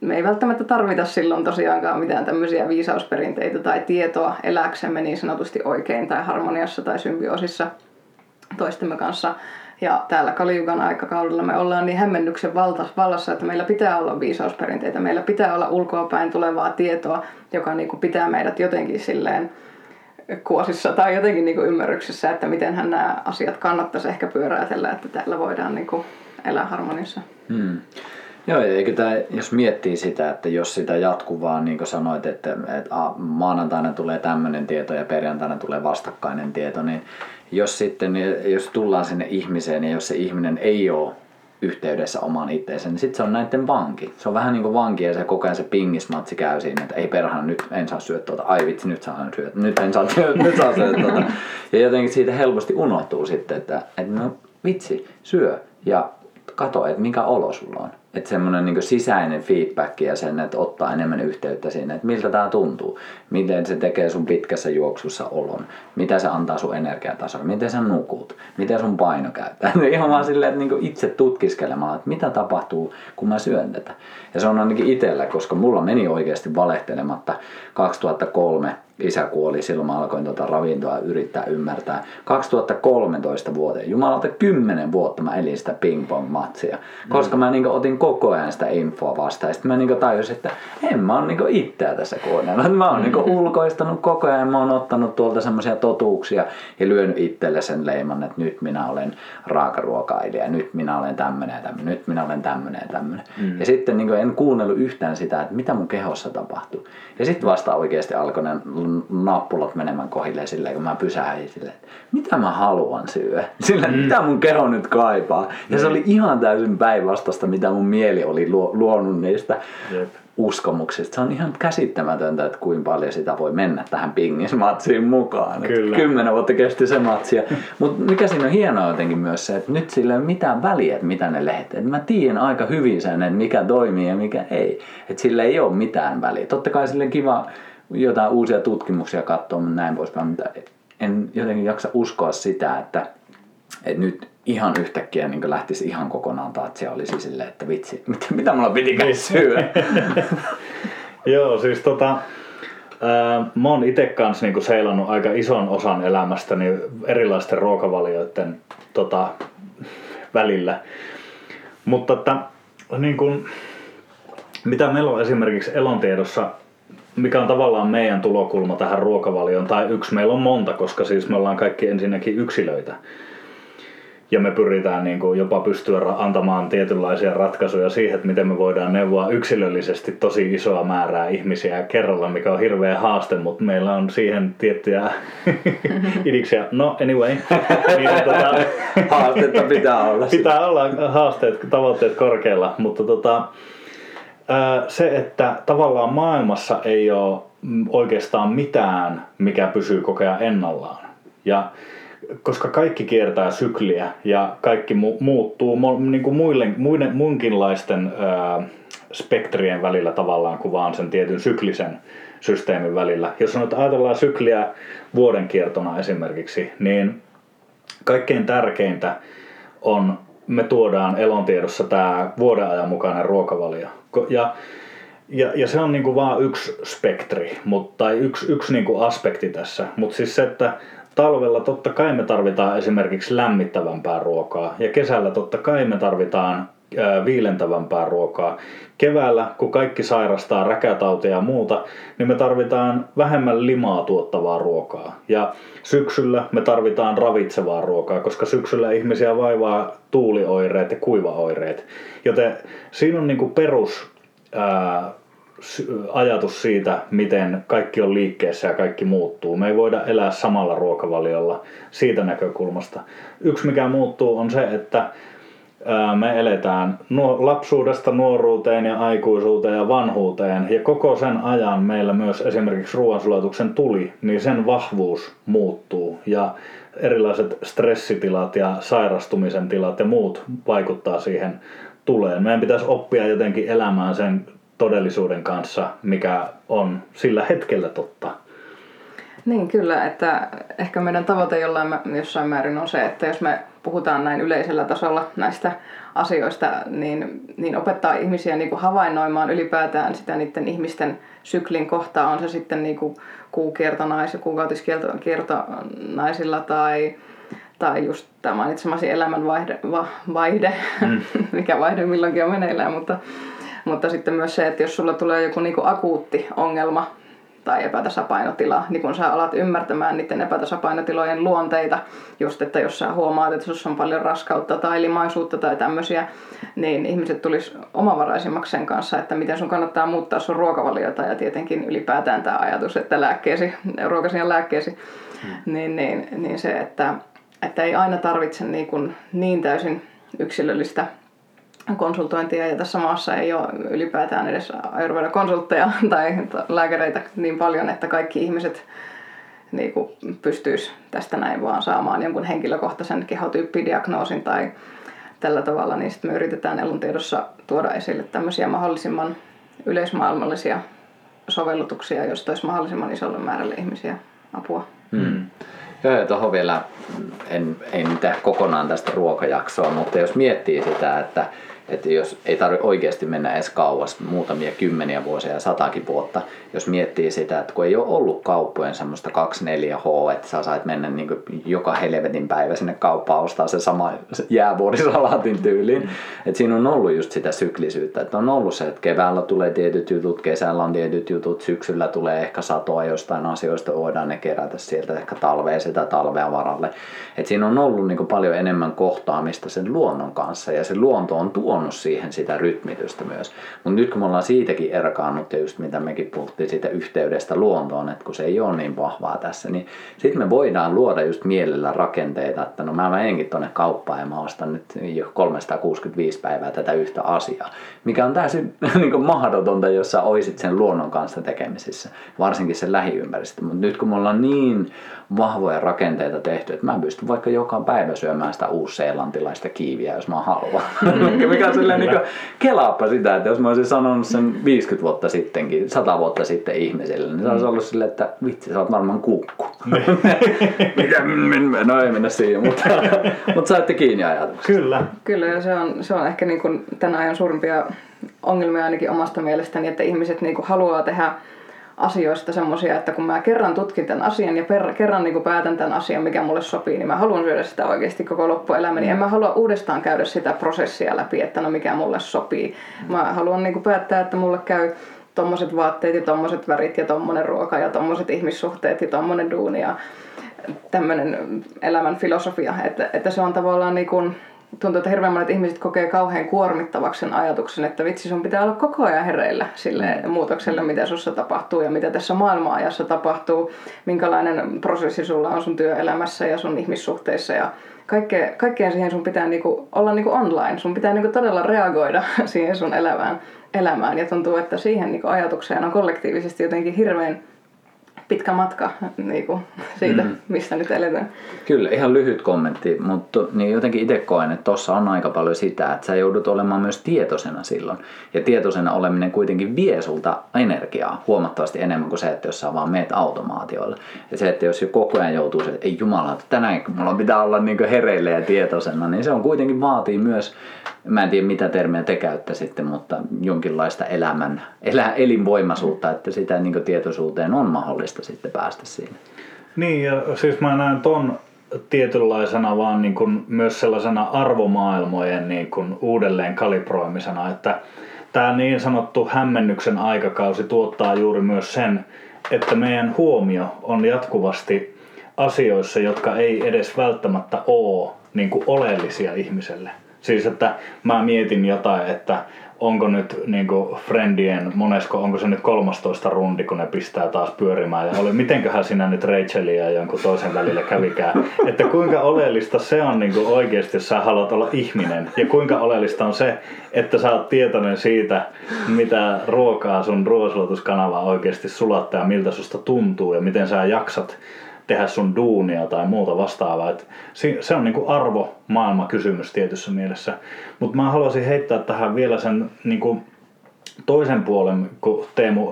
me ei välttämättä tarvita silloin tosiaankaan mitään tämmöisiä viisausperinteitä tai tietoa elääksemme niin sanotusti oikein tai harmoniassa tai symbioosissa toistemme kanssa. Ja täällä Kali-jugan aikakaudella me ollaan niin hämmennyksen vallassa, että meillä pitää olla viisausperinteitä, meillä pitää olla ulkoapäin tulevaa tietoa, joka niin kuin pitää meidät jotenkin silleen kuosissa tai jotenkin niin kuin ymmärryksessä, että mitenhän nämä asiat kannattaisi ehkä pyöräytellä, että täällä voidaan niin kuin elää harmonissa. Joo, eikö tämä, jos miettii sitä, että jos sitä jatkuvaa, niin kuin sanoit, että maanantaina tulee tämmöinen tieto ja perjantaina tulee vastakkainen tieto, niin jos tullaan sinne ihmiseen ja jos se ihminen ei ole yhteydessä omaan itseensä, niin sitten se on näiden vanki. Se on vähän niin kuin vanki ja se koko ajan se pingismatsi käy siinä, että ei perhana, nyt en saa syödä tuota, ai vitsi, nyt en saa syödä tuota. Ja jotenkin siitä helposti unohtuu sitten, että no vitsi, syö ja kato, että mikä olo sulla on. Että semmoinen niin kuin sisäinen feedback ja sen, että ottaa enemmän yhteyttä siinä, että miltä tämä tuntuu, miten se tekee sun pitkässä juoksussa olon, mitä se antaa sun energiatasolle, miten sä nukut, miten sun paino käyttää. Ihan vaan silleen, että niin kuin itse tutkiskelemaan, että mitä tapahtuu, kun mä syön tätä. Ja se on ainakin itsellä, koska mulla meni oikeasti valehtelematta 2003. Isä kuoli, silloin mä alkoin ravintoa yrittää ymmärtää. 2013 vuoteen, jumalauta 10 vuotta mä elin sitä ping-pong-matsia, koska mä niinku otin koko ajan sitä infoa vastaan. Ja sitten mä niinku tajusin, että en mä ole niinku itseä tässä koneella. Mä oon niinku ulkoistanut koko ajan, mä oon ottanut tuolta semmoisia totuuksia ja lyönyt itselle sen leiman, että nyt minä olen raakaruokailija, nyt minä olen tämmönen ja tämmönen, nyt minä olen tämmönen ja tämmönen. Ja sitten niinku en kuunnellut yhtään sitä, että mitä mun kehossa tapahtuu. Ja sitten vasta oikeasti alkoi nappulat menemään kohilleen silleen, kun mä pysähdin silleen, että mitä mä haluan syödä? Silleen, mitä mun keho nyt kaipaa? Ja se oli ihan täysin päinvastaista, mitä mun mieli oli luonut niistä uskomuksista. Se on ihan käsittämätöntä, että kuinka paljon sitä voi mennä tähän pingismatsiin mukaan. 10 vuotta kesti se matsi. Mutta mikä siinä on hienoa jotenkin myös se, että nyt sillä ei ole mitään väliä, että mitä ne lehet. Et mä tiedän aika hyvin sen, että mikä toimii ja mikä ei. Että sillä ei ole mitään väliä. Totta kai sille kiva jotain uusia tutkimuksia katsoa, mutta näin poispäin, mutta en jotenkin jaksa uskoa sitä, että nyt ihan yhtäkkiä niin lähtisi ihan kokonaan tatsia, olisi silleen, että vitsi, mitä mulla pitikään syödä? Joo, siis mä oon ite kanssa niin seilannut aika ison osan elämästäni erilaisten ruokavalioiden välillä, mutta että niin kun, mitä meillä on esimerkiksi elontiedossa, mikä on tavallaan meidän tulokulma tähän ruokavalioon, tai yksi meillä on monta, koska siis me ollaan kaikki ensinnäkin yksilöitä. Ja me pyritään niin kuin jopa pystyä antamaan tietynlaisia ratkaisuja siihen, että miten me voidaan neuvoa yksilöllisesti tosi isoa määrää ihmisiä kerralla, mikä on hirveä haaste, mutta meillä on siihen tiettyjä idiksiä. No anyway. Haastetta pitää olla. Pitää olla haasteet, tavoitteet korkealla, mutta se, että tavallaan maailmassa ei ole oikeastaan mitään, mikä pysyy koko ajan ennallaan. Ja koska kaikki kiertää sykliä ja kaikki muuttuu niin kuin muunkinlaisten spektrien välillä tavallaan kuin vaan sen tietyn syklisen systeemin välillä. Jos nyt ajatellaan sykliä vuodenkiertona esimerkiksi, niin kaikkein tärkeintä on, me tuodaan elontiedossa tämä vuodenajan mukainen ruokavalio. Ja se on niinku vaan yksi spektri, tai yksi niinku aspekti tässä. Mutta siis se, että talvella totta kai me tarvitaan esimerkiksi lämmittävämpää ruokaa, ja kesällä totta kai me tarvitaan viilentävämpää ruokaa. Keväällä, kun kaikki sairastaa räkätautia ja muuta, niin me tarvitaan vähemmän limaa tuottavaa ruokaa. Ja syksyllä me tarvitaan ravitsevaa ruokaa, koska syksyllä ihmisiä vaivaa tuulioireet ja kuivaoireet. Joten siinä on niinku perusajatus siitä, miten kaikki on liikkeessä ja kaikki muuttuu. Me ei voida elää samalla ruokavaliolla siitä näkökulmasta. Yksi mikä muuttuu on se, että me eletään lapsuudesta nuoruuteen ja aikuisuuteen ja vanhuuteen, ja koko sen ajan meillä myös esimerkiksi ruoansulatuksen tuli, niin sen vahvuus muuttuu ja erilaiset stressitilat ja sairastumisen tilat ja muut vaikuttaa siihen tuleen. Meidän pitäisi oppia jotenkin elämään sen todellisuuden kanssa, mikä on sillä hetkellä totta. Niin kyllä, että ehkä meidän tavoite jossain määrin on se, että jos me puhutaan näin yleisellä tasolla näistä asioista, niin opettaa ihmisiä niin kuin havainnoimaan ylipäätään sitä niiden ihmisten syklin kohtaa, on se sitten niin kuin kuukautiskiertonaisilla tai just tämä mainitsemasi elämänvaihde, mikä vaihde milloinkin on meneillään, mutta sitten myös se, että jos sulla tulee joku niin kuin akuutti ongelma, tai epätasapainotila, niin kun sä alat ymmärtämään niiden epätasapainotilojen luonteita, just että jos sä huomaat, että sussa on paljon raskautta tai limaisuutta tai tämmöisiä, niin ihmiset tulisi omavaraisemmaksi sen kanssa, että miten sun kannattaa muuttaa sun ruokavaliota, ja tietenkin ylipäätään tämä ajatus, että ruokasi ja lääkkeesi, niin se, että ei aina tarvitse niin täysin yksilöllistä konsultointia, ja tässä maassa ei ole ylipäätään edes ayurveda-konsultteja tai lääkäreitä niin paljon, että kaikki ihmiset pystyisi tästä näin vaan saamaan jonkun henkilökohtaisen kehotyyppidiagnoosin tai tällä tavalla, niin sitten me yritetään elontiedossa tuoda esille tämmöisiä mahdollisimman yleismaailmallisia sovellutuksia, joista olisi mahdollisimman isolle määrälle ihmisiä apua. Joo, ja tuohon vielä en tee kokonaan tästä ruokajaksoa, mutta jos miettii sitä, että jos ei tarvitse oikeasti mennä edes kauas, muutamia kymmeniä vuosia ja 100 vuotta, jos miettii sitä, että kun ei ole ollut kauppojen semmoista 24H, että sä sait mennä niin kuin joka helvetin päivä sinne kauppaan ostaa se sama jäävuorisalaatin tyyliin, että siinä on ollut just sitä syklisyyttä, että on ollut se, että keväällä tulee tietyt jutut, kesällä on tietyt jutut, syksyllä tulee ehkä satoa jostain asioista, voidaan ne kerätä sieltä ehkä talvea sitä talvea varalle, että siinä on ollut niin kuin paljon enemmän kohtaamista sen luonnon kanssa, ja se luonto on tuo siihen sitä rytmitystä myös. Mutta nyt kun me ollaan siitäkin erkaannut, ja just mitä mekin puhuttiin siitä yhteydestä luontoon, että kun se ei ole niin vahvaa tässä, niin sitten me voidaan luoda just mielellä rakenteita, että no mä menenkin tuonne kauppaan ja mä ostan nyt 365 päivää tätä yhtä asiaa, mikä on täysin mahdotonta, jos sä oisit sen luonnon kanssa tekemisissä, varsinkin sen lähiympäristö. Mutta nyt kun me ollaan niin vahvoja rakenteita tehty, että mä pystyn vaikka joka päivä syömään sitä uusseelantilaista kiiviä, jos mä haluan. Mikä on silleen niin kuin, kelaappa sitä, että jos mä olisin sanonut sen 50 vuotta sittenkin, 100 vuotta sitten ihmiselle, niin se olisi ollut silleen, että vitsi, sä oot varmaan kuukku. No ei mennä siihen, mutta saitte kiinni ajatuksesta. Kyllä, ja se on ehkä niin kuin tämän ajan suurimpia ongelmia ainakin omasta mielestäni, että ihmiset niin kuin haluaa tehdä asioista semmoisia, että kun mä kerran tutkin tämän asian ja kerran niin kuin päätän tämän asian, mikä mulle sopii, niin mä haluan syödä sitä oikeasti koko loppuelämäni. En mä halua uudestaan käydä sitä prosessia läpi, että no mikä mulle sopii. Mä haluan niin kuin päättää, että mulle käy tommoset vaatteet ja tommoset värit ja tommonen ruoka ja tommoset ihmissuhteet ja tommonen duuni ja tämmönen elämän filosofia. Että se on tavallaan niin kuin, tuntuu, että hirveän monet ihmiset kokee kauhean kuormittavaksi sen ajatuksen, että vitsi, sun pitää olla koko ajan hereillä sille muutokselle, mitä sussa tapahtuu ja mitä tässä maailmanajassa tapahtuu, minkälainen prosessi sulla on sun työelämässä ja sun ihmissuhteissa ja kaikkeen siihen sun pitää olla online, sun pitää todella reagoida siihen sun elämään ja tuntuu, että siihen ajatukseen on kollektiivisesti jotenkin hirveän pitkä matka niinku, siitä, missä nyt eletään. Kyllä, ihan lyhyt kommentti, mutta niin jotenkin itse koen, että tuossa on aika paljon sitä, että sä joudut olemaan myös tietoisena silloin. Ja tietoisena oleminen kuitenkin vie sulta energiaa huomattavasti enemmän kuin se, että jos sä vaan meet automaatioilla. Ja se, että jos koko ajan joutuu se, että ei jumala, tänään mulla pitää olla niinku hereillä ja tietoisena, niin se on kuitenkin vaatii myös, mä en tiedä mitä termiä te käyttä sitten, mutta jonkinlaista elinvoimaisuutta, että sitä niin kuin tietoisuuteen on mahdollista sitten päästä siinä. Niin, ja siis mä näen ton tietynlaisena vaan niin kuin myös sellaisena arvomaailmojen niin kuin uudelleen kalibroimisena, että tämä niin sanottu hämmennyksen aikakausi tuottaa juuri myös sen, että meidän huomio on jatkuvasti asioissa, jotka ei edes välttämättä ole niin kuin oleellisia ihmiselle. Siis että mä mietin jotain, että onko nyt niinku Friendien monesko, onko se nyt 13 rundi, kun ne pistää taas pyörimään ja oli, mitenköhän sinä nyt Rachelia ja jonkun toisen välillä kävikään. Että kuinka oleellista se on niinku oikeasti, jos sä haluat olla ihminen ja kuinka oleellista on se, että sä oot tietoinen siitä, mitä ruokaa sun ruoasulatuskanava oikeasti sulattaa ja miltä susta tuntuu ja miten sä jaksat tehdä sun duunia tai muuta vastaavaa. Et se on niinku arvo maailmakysymys tietyssä mielessä. Mutta mä haluaisin heittää tähän vielä sen niinku toisen puolen, kun Teemu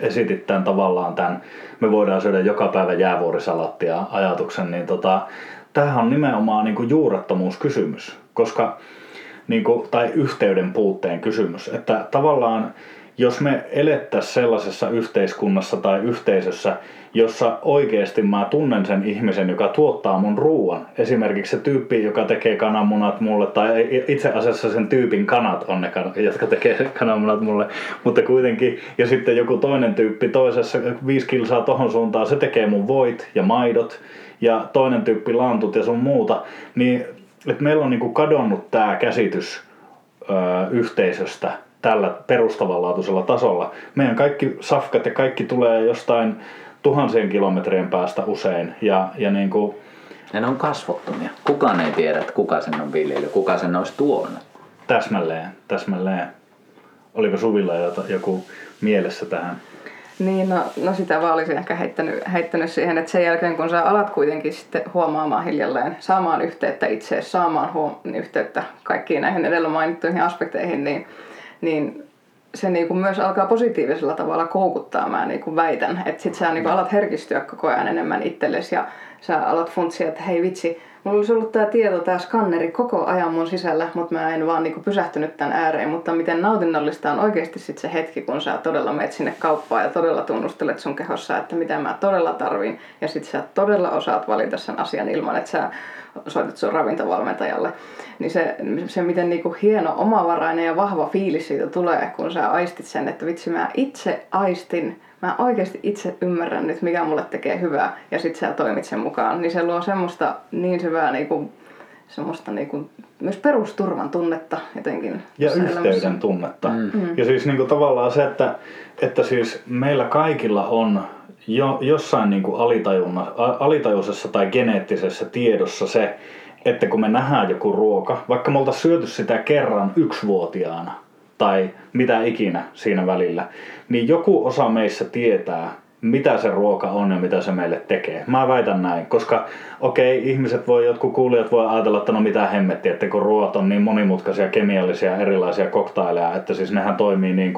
esitit tämän tavallaan tämän, me voidaan syödä joka päivä jäävuorisalattia ajatuksen, niin tämähän on nimenomaan niinku juurettomuuskysymys, koska, niinku, tai yhteyden puutteen kysymys. Että tavallaan jos me elettäisiin sellaisessa yhteiskunnassa tai yhteisössä, jossa oikeasti mä tunnen sen ihmisen, joka tuottaa mun ruoan. Esimerkiksi se tyyppi, joka tekee kananmunat mulle, tai itse asiassa sen tyypin kanat on ne, jotka tekee kananmunat mulle, mutta kuitenkin, ja sitten joku toinen tyyppi toisessa 5 kilsaa tohon suuntaan, se tekee mun voit ja maidot, ja toinen tyyppi lantut ja sun muuta, niin että meillä on niinku kadonnut tää käsitys yhteisöstä, tällä perustavanlaatuisella tasolla. Meidän kaikki safkat ja kaikki tulee jostain tuhansien kilometrien päästä usein. Ja niin kuin ne on kasvottomia. Kukaan ei tiedä, että kuka sen on viljely, kuka sen olisi tuonut. Täsmälleen. Oliko Suvilla joku mielessä tähän? Niin, no sitä vaan olisin ehkä heittänyt siihen, että sen jälkeen kun sä alat kuitenkin sitten huomaamaan hiljalleen, saamaan yhteyttä itseesi, saamaan yhteyttä kaikkiin näihin edellä mainittuihin aspekteihin, niin se niinku myös alkaa positiivisella tavalla koukuttaa, mä niinku väitän. Että sit sä niinku alat herkistyä koko ajan enemmän itsellesi ja sä alat funtsia, että hei vitsi, mulla olisi ollut tää tieto, tää skanneri koko ajan mun sisällä, mutta mä en vaan niinku pysähtynyt tän ääreen. Mutta miten nautinnollista on oikeesti sit se hetki, kun sä todella menet sinne kauppaan ja todella tunnustelet sun kehossa, että mitä mä todella tarvin. Ja sit sä todella osaat valita sen asian ilman, että sä soitat sun ravintovalmentajalle. Niin se miten niinku hieno, omavarainen ja vahva fiilis siitä tulee, kun sä aistit sen, että vitsi mä itse aistin. Mä oikeasti itse ymmärrän nyt, mikä mulle tekee hyvää, ja sit sä toimit sen mukaan. Niin se luo semmoista niin syvää, semmoista myös perusturvan tunnetta jotenkin. Ja yhteyden elämässä. Tunnetta. Ja siis niinku tavallaan se, että siis meillä kaikilla on jossain niinku alitajuisessa tai geneettisessä tiedossa se, että kun me nähdään joku ruoka, vaikka me oltaisiin syöty sitä kerran 1-vuotiaana, tai mitä ikinä siinä välillä, niin joku osa meissä tietää, mitä se ruoka on ja mitä se meille tekee. Mä väitän näin, koska jotkut kuulijat voi ajatella, että no mitä hemmettiä, että kun ruoat on niin monimutkaisia, kemiallisia, erilaisia koktaileja, että siis nehän toimii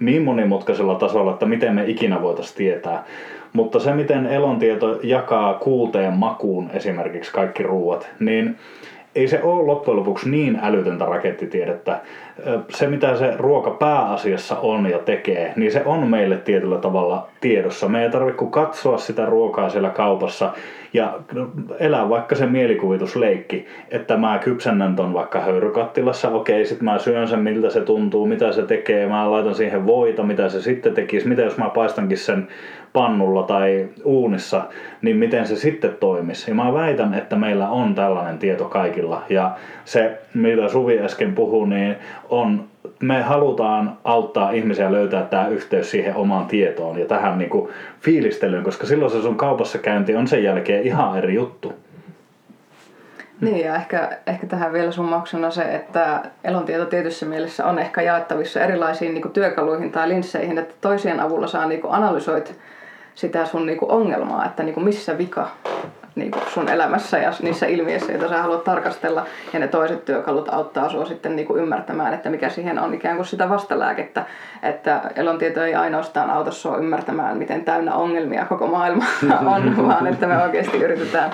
niin monimutkaisella tasolla, että miten me ikinä voitaisiin tietää. Mutta se, miten elontieto jakaa 6 makuun esimerkiksi kaikki ruoat, niin ei se ole loppujen lopuksi niin älytöntä rakettitiedettä. Se, mitä se ruoka pääasiassa on ja tekee, niin se on meille tietyllä tavalla tiedossa. Me ei tarvitse kuin katsoa sitä ruokaa siellä kaupassa ja elää vaikka se mielikuvitusleikki, että mä kypsennän ton vaikka höyrykattilassa, sit mä syön sen, miltä se tuntuu, mitä se tekee, mä laitan siihen voita, mitä se sitten tekisi, mitä jos mä paistankin sen pannulla tai uunissa, niin miten se sitten toimisi. Ja mä väitän, että meillä on tällainen tieto kaikilla. Ja se, mitä Suvi äsken puhui, niin me halutaan auttaa ihmisiä löytää tämä yhteys siihen omaan tietoon ja tähän niinku fiilistelyyn, koska silloin se sun kaupassa käynti on sen jälkeen ihan eri juttu. Niin, ja ehkä tähän vielä summauksena se, että elontieto tietyssä mielessä on ehkä jaettavissa erilaisiin niinku työkaluihin tai linsseihin, että toisien avulla saa niinku analysoit sitä sun niinku ongelmaa, että niinku missä vika niinku sun elämässä ja niissä ilmiöissä, joita sä haluat tarkastella. Ja ne toiset työkalut auttaa sua sitten niinku ymmärtämään, että mikä siihen on ikään kuin sitä vastalääkettä. Että elontieto ei ainoastaan auta sua ymmärtämään, miten täynnä ongelmia koko maailma on, vaan että me oikeasti yritetään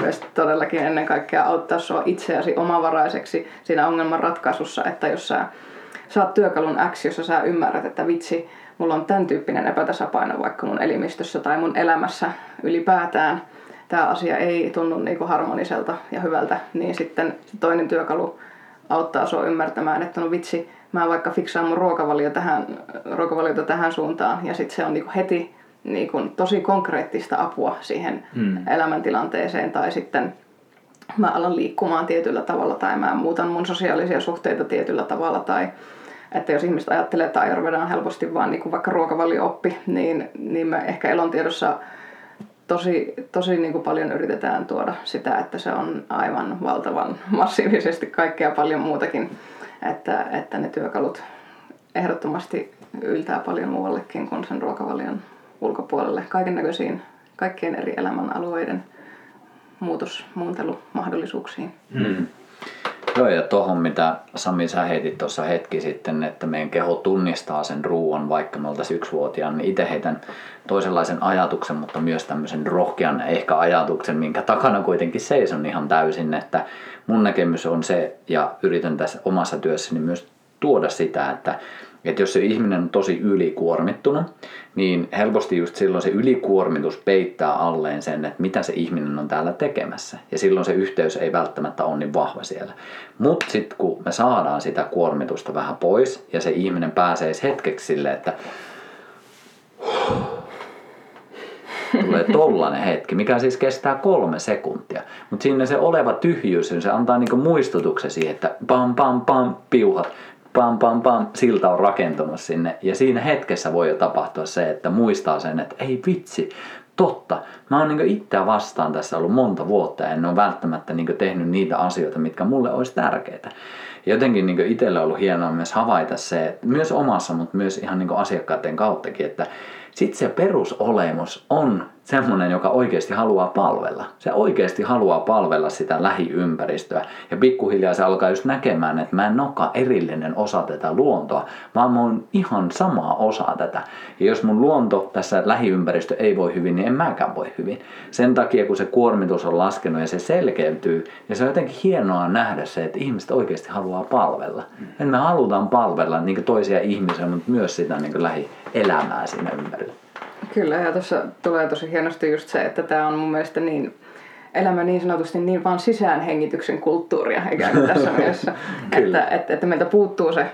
myös todellakin ennen kaikkea auttaa sua itseäsi omavaraiseksi siinä ongelman ratkaisussa, että jos sä saat työkalun X, jossa sä ymmärrät, että vitsi, mulla on tämän tyyppinen epätasapaino vaikka mun elimistössä tai mun elämässä ylipäätään. Tämä asia ei tunnu niinku harmoniselta ja hyvältä, niin sitten se toinen työkalu auttaa sua ymmärtämään, että no vitsi, mä vaikka fiksaan mun ruokavaliota tähän suuntaan. Ja sitten se on niinku heti niinku tosi konkreettista apua siihen elämäntilanteeseen tai sitten mä alan liikkumaan tietyllä tavalla tai mä muutan mun sosiaalisia suhteita tietyllä tavalla tai että jos ihmiset ajattelee, että ayurveda on helposti vaan niin kuin vaikka ruokavalio-oppi, niin me ehkä elontiedossa tosi niin kuin paljon yritetään tuoda sitä, että se on aivan valtavan massiivisesti kaikkea paljon muutakin, että ne työkalut ehdottomasti yltää paljon muuallekin kuin sen ruokavalion ulkopuolelle kaikennäköisiin, kaikkien eri elämänalueiden muuntelumahdollisuuksiin. Hmm. Joo, ja tuohon mitä Sami sä heitit tuossa hetki sitten, että meidän keho tunnistaa sen ruoan, vaikka me oltaisiin 1-vuotiaan, niin itse heitän toisenlaisen ajatuksen, mutta myös tämmöisen rohkean ehkä ajatuksen, minkä takana kuitenkin seison ihan täysin, että mun näkemys on se, ja yritän tässä omassa työssäni myös tuoda sitä, että jos se ihminen on tosi ylikuormittunut, niin helposti just silloin se ylikuormitus peittää alleen sen, että mitä se ihminen on täällä tekemässä. Ja silloin se yhteys ei välttämättä ole niin vahva siellä. Mutta sitten kun me saadaan sitä kuormitusta vähän pois ja se ihminen pääsee hetkeksi silleen, että tulee tollanen hetki, mikä siis kestää 3 sekuntia. Mutta sinne se oleva tyhjyys, se antaa niinku muistutuksen siihen, että pam pam pam piuhat. Pam, pam, pam, silta on rakentunut sinne. Ja siinä hetkessä voi jo tapahtua se, että muistaa sen, että ei vitsi, totta. Mä oon niinku itseä vastaan tässä ollut monta vuotta ja en ole välttämättä niinku tehnyt niitä asioita, mitkä mulle olisi tärkeitä. Ja jotenkin niinku itselle on ollut hienoa myös havaita se, myös omassa, mutta myös ihan niinku asiakkaiden kauttakin, että sitten se perusolemus on semmoinen, joka oikeasti haluaa palvella. Se oikeasti haluaa palvella sitä lähiympäristöä. Ja pikkuhiljaa se alkaa just näkemään, että mä en olekaan erillinen osa tätä luontoa, vaan mä oon ihan samaa osaa tätä. Ja jos mun luonto tässä lähiympäristö ei voi hyvin, niin en mäkään voi hyvin. Sen takia, kun se kuormitus on laskenut ja se selkeytyy, ja se on jotenkin hienoa nähdä se, että ihmiset oikeasti haluaa palvella. Ja me halutaan palvella niin toisia ihmisiä, mutta myös sitä niin lähielämää siinä ympärillä. Kyllä, ja tuossa tulee tosi hienosti just se, että tämä on mun mielestä niin, elämä niin sanotusti niin vaan sisäänhengityksen kulttuuria ikään kuin tässä mielessä, että meiltä puuttuu se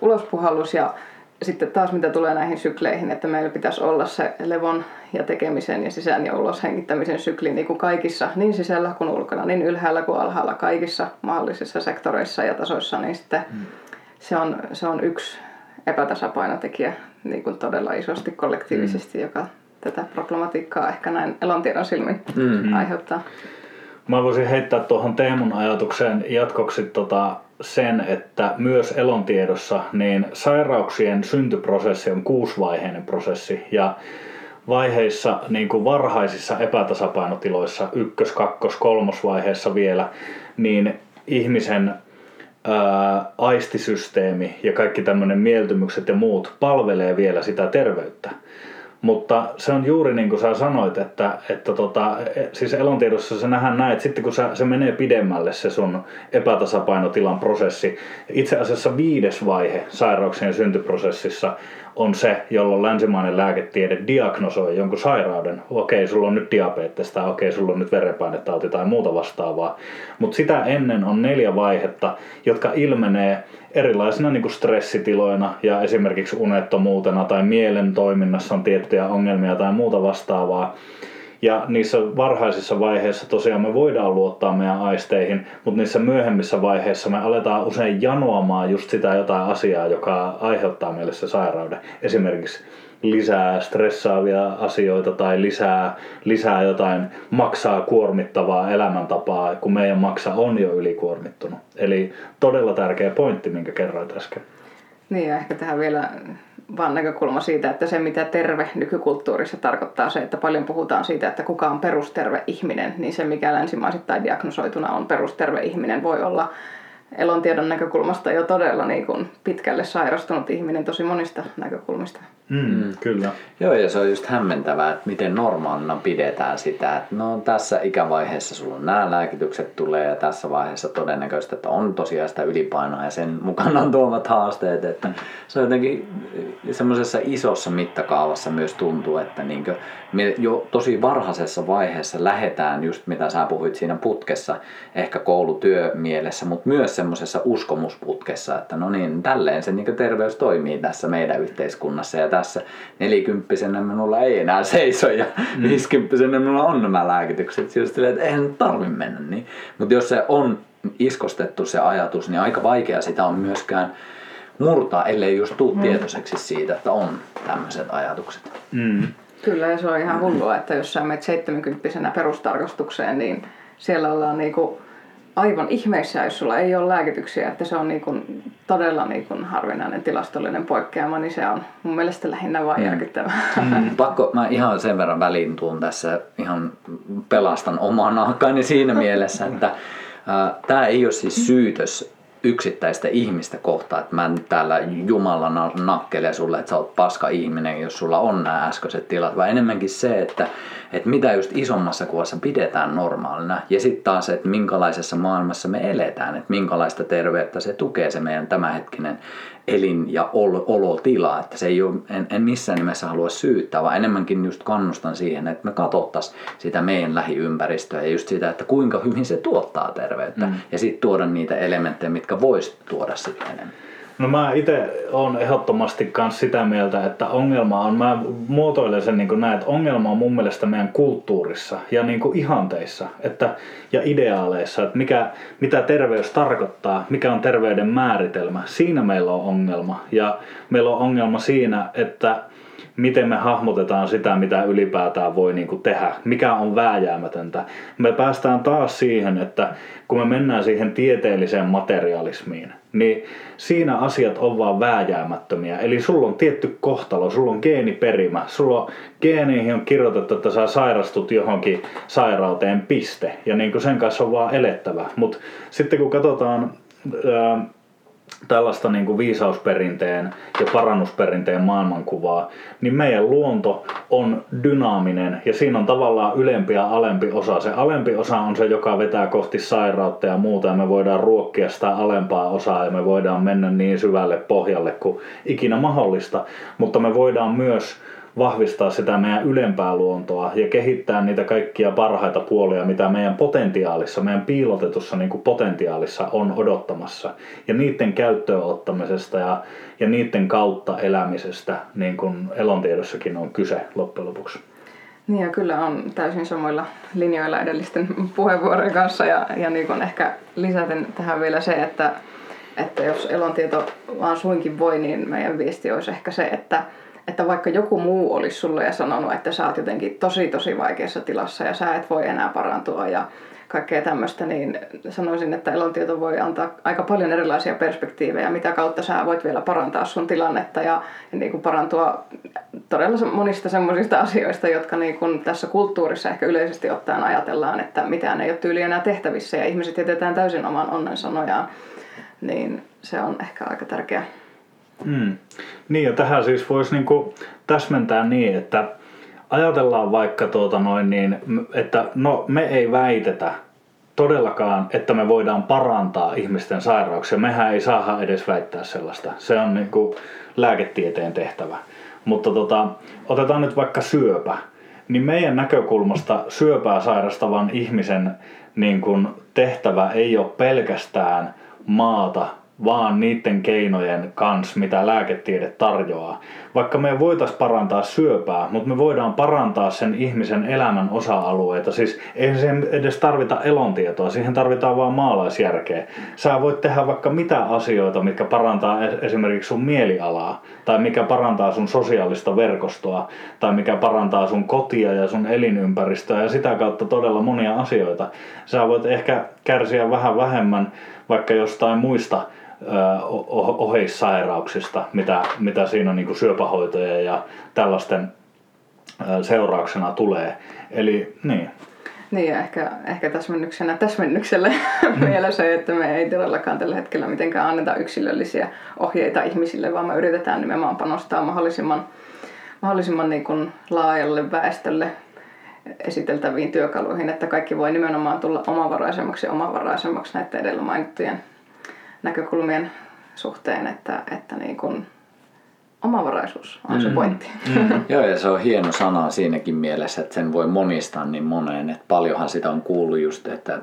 ulospuhallus ja sitten taas mitä tulee näihin sykleihin, että meillä pitäisi olla se levon ja tekemisen ja sisään ja ulos hengittämisen sykli niin kuin kaikissa, niin sisällä kuin ulkona, niin ylhäällä kuin alhaalla, kaikissa mahdollisissa sektoreissa ja tasoissa, niin sitten se on yksi epätasapainotekijä niin kuin todella isosti kollektiivisesti, joka tätä problematiikkaa ehkä näin elontiedon silmin aiheuttaa. Mä voisin heittää tuohon Teemun ajatukseen jatkoksi sen, että myös elontiedossa niin sairauksien syntyprosessi on 6-vaiheinen prosessi ja vaiheissa, niin kuin varhaisissa epätasapainotiloissa 1-, 2-, 3 vaiheessa vielä, niin ihmisen aistisysteemi ja kaikki tämmöinen mieltymykset ja muut palvelee vielä sitä terveyttä. Mutta se on juuri niin kuin sä sanoit, että siis elontiedossa sä nähdään näin, että sitten kun se menee pidemmälle se sun epätasapainotilan prosessi, itse asiassa 5. vaihe sairauksien syntyprosessissa on se, jolloin länsimainen lääketiede diagnosoi jonkun sairauden. Okei, sulla on nyt diabetes tai okei, sulla on nyt verenpainetauti tai muuta vastaavaa. Mutta sitä ennen on 4 vaihetta, jotka ilmenee erilaisina niin kuin stressitiloina ja esimerkiksi unettomuutena tai mielen toiminnassa on tiettyjä ongelmia tai muuta vastaavaa. Ja niissä varhaisissa vaiheissa tosiaan me voidaan luottaa meidän aisteihin, mutta niissä myöhemmissä vaiheissa me aletaan usein janoamaan just sitä jotain asiaa, joka aiheuttaa meille se sairauden. Esimerkiksi lisää stressaavia asioita tai lisää jotain maksaa kuormittavaa elämäntapaa, kun meidän maksa on jo ylikuormittunut. Eli todella tärkeä pointti, minkä kerroit äsken. Niin, ja ehkä tähän vielä vaan näkökulma siitä, että se mitä terve nykykulttuurissa tarkoittaa se, että paljon puhutaan siitä, että kuka on perusterve ihminen, niin se mikä länsimaisittain diagnosoituna on perusterve ihminen voi olla elontiedon näkökulmasta jo todella niin kuin pitkälle sairastunut ihminen tosi monista näkökulmista. Kyllä. Joo, ja se on just hämmentävää, että miten normaalina pidetään sitä, että no tässä ikävaiheessa sulla on nämä lääkitykset tulee ja tässä vaiheessa todennäköistä, että on tosiaan sitä ylipainoa ja sen mukanaan tuomat haasteet, että se on jotenkin semmoisessa isossa mittakaavassa myös tuntuu, että niin kuin me jo tosi varhaisessa vaiheessa lähdetään just mitä sä puhuit siinä putkessa, ehkä koulutyömielessä, mutta myös semmoisessa uskomusputkessa, että no niin, tälleen se niin terveys toimii tässä meidän yhteiskunnassa ja tässä 40-vuotiaana minulla ei enää seiso ja 50-vuotiaana minulla on nämä lääkitykset. Just silleen, että eihän tarvi mennä niin. Mutta jos se on iskostettu se ajatus, niin aika vaikea sitä on myöskään murtaa, ellei just tuu tietoiseksi siitä, että on tämmöiset ajatukset. Kyllä, ja se on ihan hullua, että jos sä menet 70-vuotiaana perustarkastukseen, niin siellä ollaan niinku aivan ihmeissä, jos sulla ei ole lääkityksiä, että se on niin kuin todella niin kuin harvinainen tilastollinen poikkeama, niin se on mun mielestä lähinnä vaan järkyttävää. Pakko, mä ihan sen verran väliin tuun tässä, ihan pelastan oman nahkaani siinä mielessä, että tää ei ole siis syytös yksittäistä ihmistä kohtaan, että mä nyt täällä Jumala nakkelee sulle, että sä oot paska ihminen, jos sulla on nämä äskeiset tilat, vaan enemmänkin se, että mitä just isommassa kuvassa pidetään normaalina ja sitten taas, että minkälaisessa maailmassa me eletään, että minkälaista terveyttä se tukee se meidän tämänhetkinen elin- ja olotila, että se ei ole, en missään nimessä halua syyttää, vaan enemmänkin just kannustan siihen, että me katsottaisiin sitä meidän lähiympäristöä ja just sitä, että kuinka hyvin se tuottaa terveyttä ja sitten tuoda niitä elementtejä, mitkä voisi tuoda sitten enemmän. No mä itse olen ehdottomasti kans sitä mieltä, että ongelma on, mä muotoilen sen niin kuin näin, että ongelma on mun mielestä meidän kulttuurissa ja niin kuin ihanteissa ja ideaaleissa, että mitä terveys tarkoittaa, mikä on terveyden määritelmä, siinä meillä on ongelma ja meillä on ongelma siinä, että miten me hahmotetaan sitä, mitä ylipäätään voi niin kuin tehdä, mikä on vääjäämätöntä. Me päästään taas siihen, että kun me mennään siihen tieteelliseen materialismiin, niin siinä asiat on vaan vääjäämättömiä. Eli sulla on tietty kohtalo, sulla on geeniperimä, sulla on geeneihin on kirjoitettu, että sä sairastut johonkin sairauteen piste. Ja niin kuin sen kanssa on vaan elettävä. Mutta sitten kun katsotaan tällaista niin kuin viisausperinteen ja parannusperinteen maailmankuvaa, niin meidän luonto on dynaaminen ja siinä on tavallaan ylempi ja alempi osa. Se alempi osa on se, joka vetää kohti sairautta ja muuta ja me voidaan ruokkia sitä alempaa osaa ja me voidaan mennä niin syvälle pohjalle kuin ikinä mahdollista, mutta me voidaan myös vahvistaa sitä meidän ylempää luontoa ja kehittää niitä kaikkia parhaita puolia, mitä meidän potentiaalissa, meidän piilotetussa niin kuin potentiaalissa on odottamassa. Ja niiden käyttöön ottamisesta ja niiden kautta elämisestä, niin kuin elontiedossakin on kyse loppujen lopuksi. Niin ja kyllä on täysin samoilla linjoilla edellisten puheenvuorojen kanssa ja niin kuin ehkä lisäten tähän vielä se, että jos elontieto vaan suinkin voi, niin meidän viesti olisi ehkä se, että vaikka joku muu olisi sulle ja sanonut, että sä oot jotenkin tosi tosi vaikeassa tilassa ja sä et voi enää parantua ja kaikkea tämmöistä, niin sanoisin, että elontieto voi antaa aika paljon erilaisia perspektiivejä, mitä kautta sä voit vielä parantaa sun tilannetta ja niin kuin parantua todella monista semmoisista asioista, jotka niin kuin tässä kulttuurissa ehkä yleisesti ottaen ajatellaan, että mitään ei ole tyyli enää tehtävissä ja ihmiset jätetään täysin oman onnen sanojaan, niin se on ehkä aika tärkeä. Niin ja tähän siis voisi niinku täsmentää niin, että ajatellaan vaikka että no me ei väitetä todellakaan, että me voidaan parantaa ihmisten sairauksia. Mehän ei saada edes väittää sellaista. Se on niinku lääketieteen tehtävä. Mutta otetaan nyt vaikka syöpä. Niin meidän näkökulmasta syöpää sairastavan ihmisen niinku tehtävä ei ole pelkästään maata, vaan niiden keinojen kanssa, mitä lääketiede tarjoaa. Vaikka me voitaisiin parantaa syöpää, mutta me voidaan parantaa sen ihmisen elämän osa-alueita. Siis ei siihen edes tarvita elontietoa, siihen tarvitaan vaan maalaisjärkeä. Sä voit tehdä vaikka mitä asioita, mitkä parantaa esimerkiksi sun mielialaa, tai mikä parantaa sun sosiaalista verkostoa, tai mikä parantaa sun kotia ja sun elinympäristöä, ja sitä kautta todella monia asioita. Sä voit ehkä kärsiä vähän vähemmän vaikka jostain muista oheissairauksista, mitä siinä niin kuin syöpähoitoja ja tällaisten seurauksena tulee. Eli niin. Niin, ehkä täsmennykselle vielä se, että me ei todellakaan tällä hetkellä mitenkään anneta yksilöllisiä ohjeita ihmisille, vaan me yritetään nimenomaan panostaa mahdollisimman niin kuin laajalle väestölle esiteltäviin työkaluihin, että kaikki voi nimenomaan tulla omavaraisemmaksi näiden edellä mainittujen näkökulmien suhteen, että niin kuin omavaraisuus on se pointti. Joo, ja se on hieno sana siinäkin mielessä, että sen voi monistaa niin moneen, että paljonhan sitä on kuullut just, että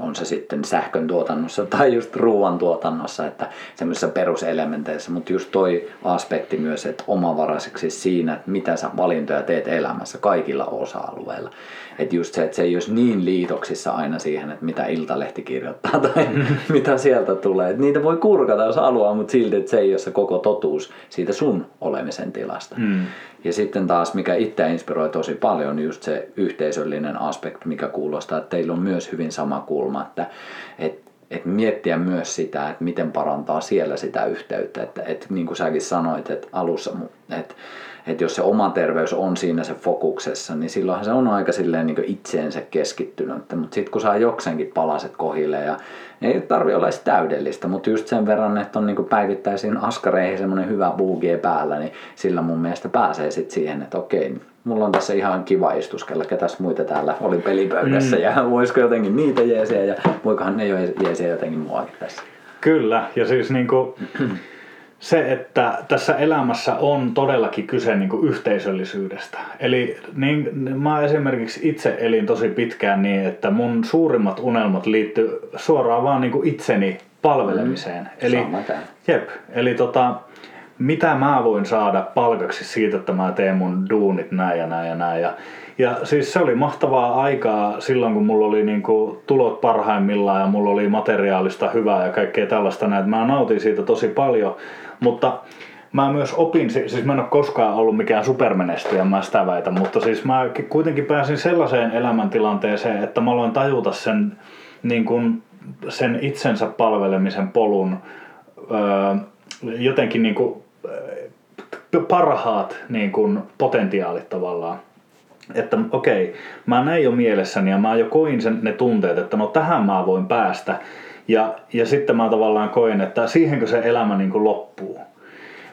on se sitten sähkön tuotannossa tai just ruoan tuotannossa, että semmoisissa peruselementeissä, mutta just toi aspekti myös, että omavaraiseksi siinä, että mitä sä valintoja teet elämässä kaikilla osa-alueilla. Että just se, että se ei olisi niin liitoksissa aina siihen, että mitä Iltalehti kirjoittaa tai mitä sieltä tulee. Että niitä voi kurkata, jos haluaa, mutta silti, että se ei ole se koko totuus siitä sun olemisen tilasta. Ja sitten taas, mikä itseä inspiroi tosi paljon, just se yhteisöllinen aspekti, mikä kuulostaa, että teillä on myös hyvin sama kulma, että miettiä myös sitä, että miten parantaa siellä sitä yhteyttä. Että niin kuin säkin sanoit, että alussa, että jos se oma terveys on siinä se fokuksessa, niin silloinhan se on aika silleen niin kuin itseensä keskittynyt. Mutta sitten kun saa jokseenkin palaset kohille, ja ei tarvitse olla edes täydellistä, mutta just sen verran, että on niin kuin päivittäisiin askareihin semmoinen hyvä bugie päällä, niin sillä mun mielestä pääsee sitten siihen, että okei, mulla on tässä ihan kiva istuskella, ketäs muita täällä oli pelipöydässä ja voisiko jotenkin niitä jeesiä ja voikohan ne jo jeesiä jotenkin muakin tässä. Kyllä, ja siis niinku se, että tässä elämässä on todellakin kyse niinku yhteisöllisyydestä. Eli niin, mä esimerkiksi itse elin tosi pitkään niin, että mun suurimmat unelmat liittyy suoraan vaan niinku itseni palvelemiseen. Eli mitä mä voin saada palkaksi siitä, että mä teen mun duunit näin. Ja siis se oli mahtavaa aikaa silloin, kun mulla oli niinku tulot parhaimmillaan ja mulla oli materiaalista hyvää ja kaikkea tällaista näin. Mä nautin siitä tosi paljon, mutta mä myös opin, siis mä en ole koskaan ollut mikään supermenestyjä, mä sitä väitän, mutta siis mä kuitenkin pääsin sellaiseen elämäntilanteeseen, että mä aloin tajuta sen, niin kun, sen itsensä palvelemisen polun jotenkin niin kun, parhaat niin kuin potentiaalit tavallaan, että okei, mä näin jo mielessäni ja mä jo koin sen, ne tunteet, että no tähän mä voin päästä ja sitten mä tavallaan koin, että siihenkö se elämä niin kuin loppuu,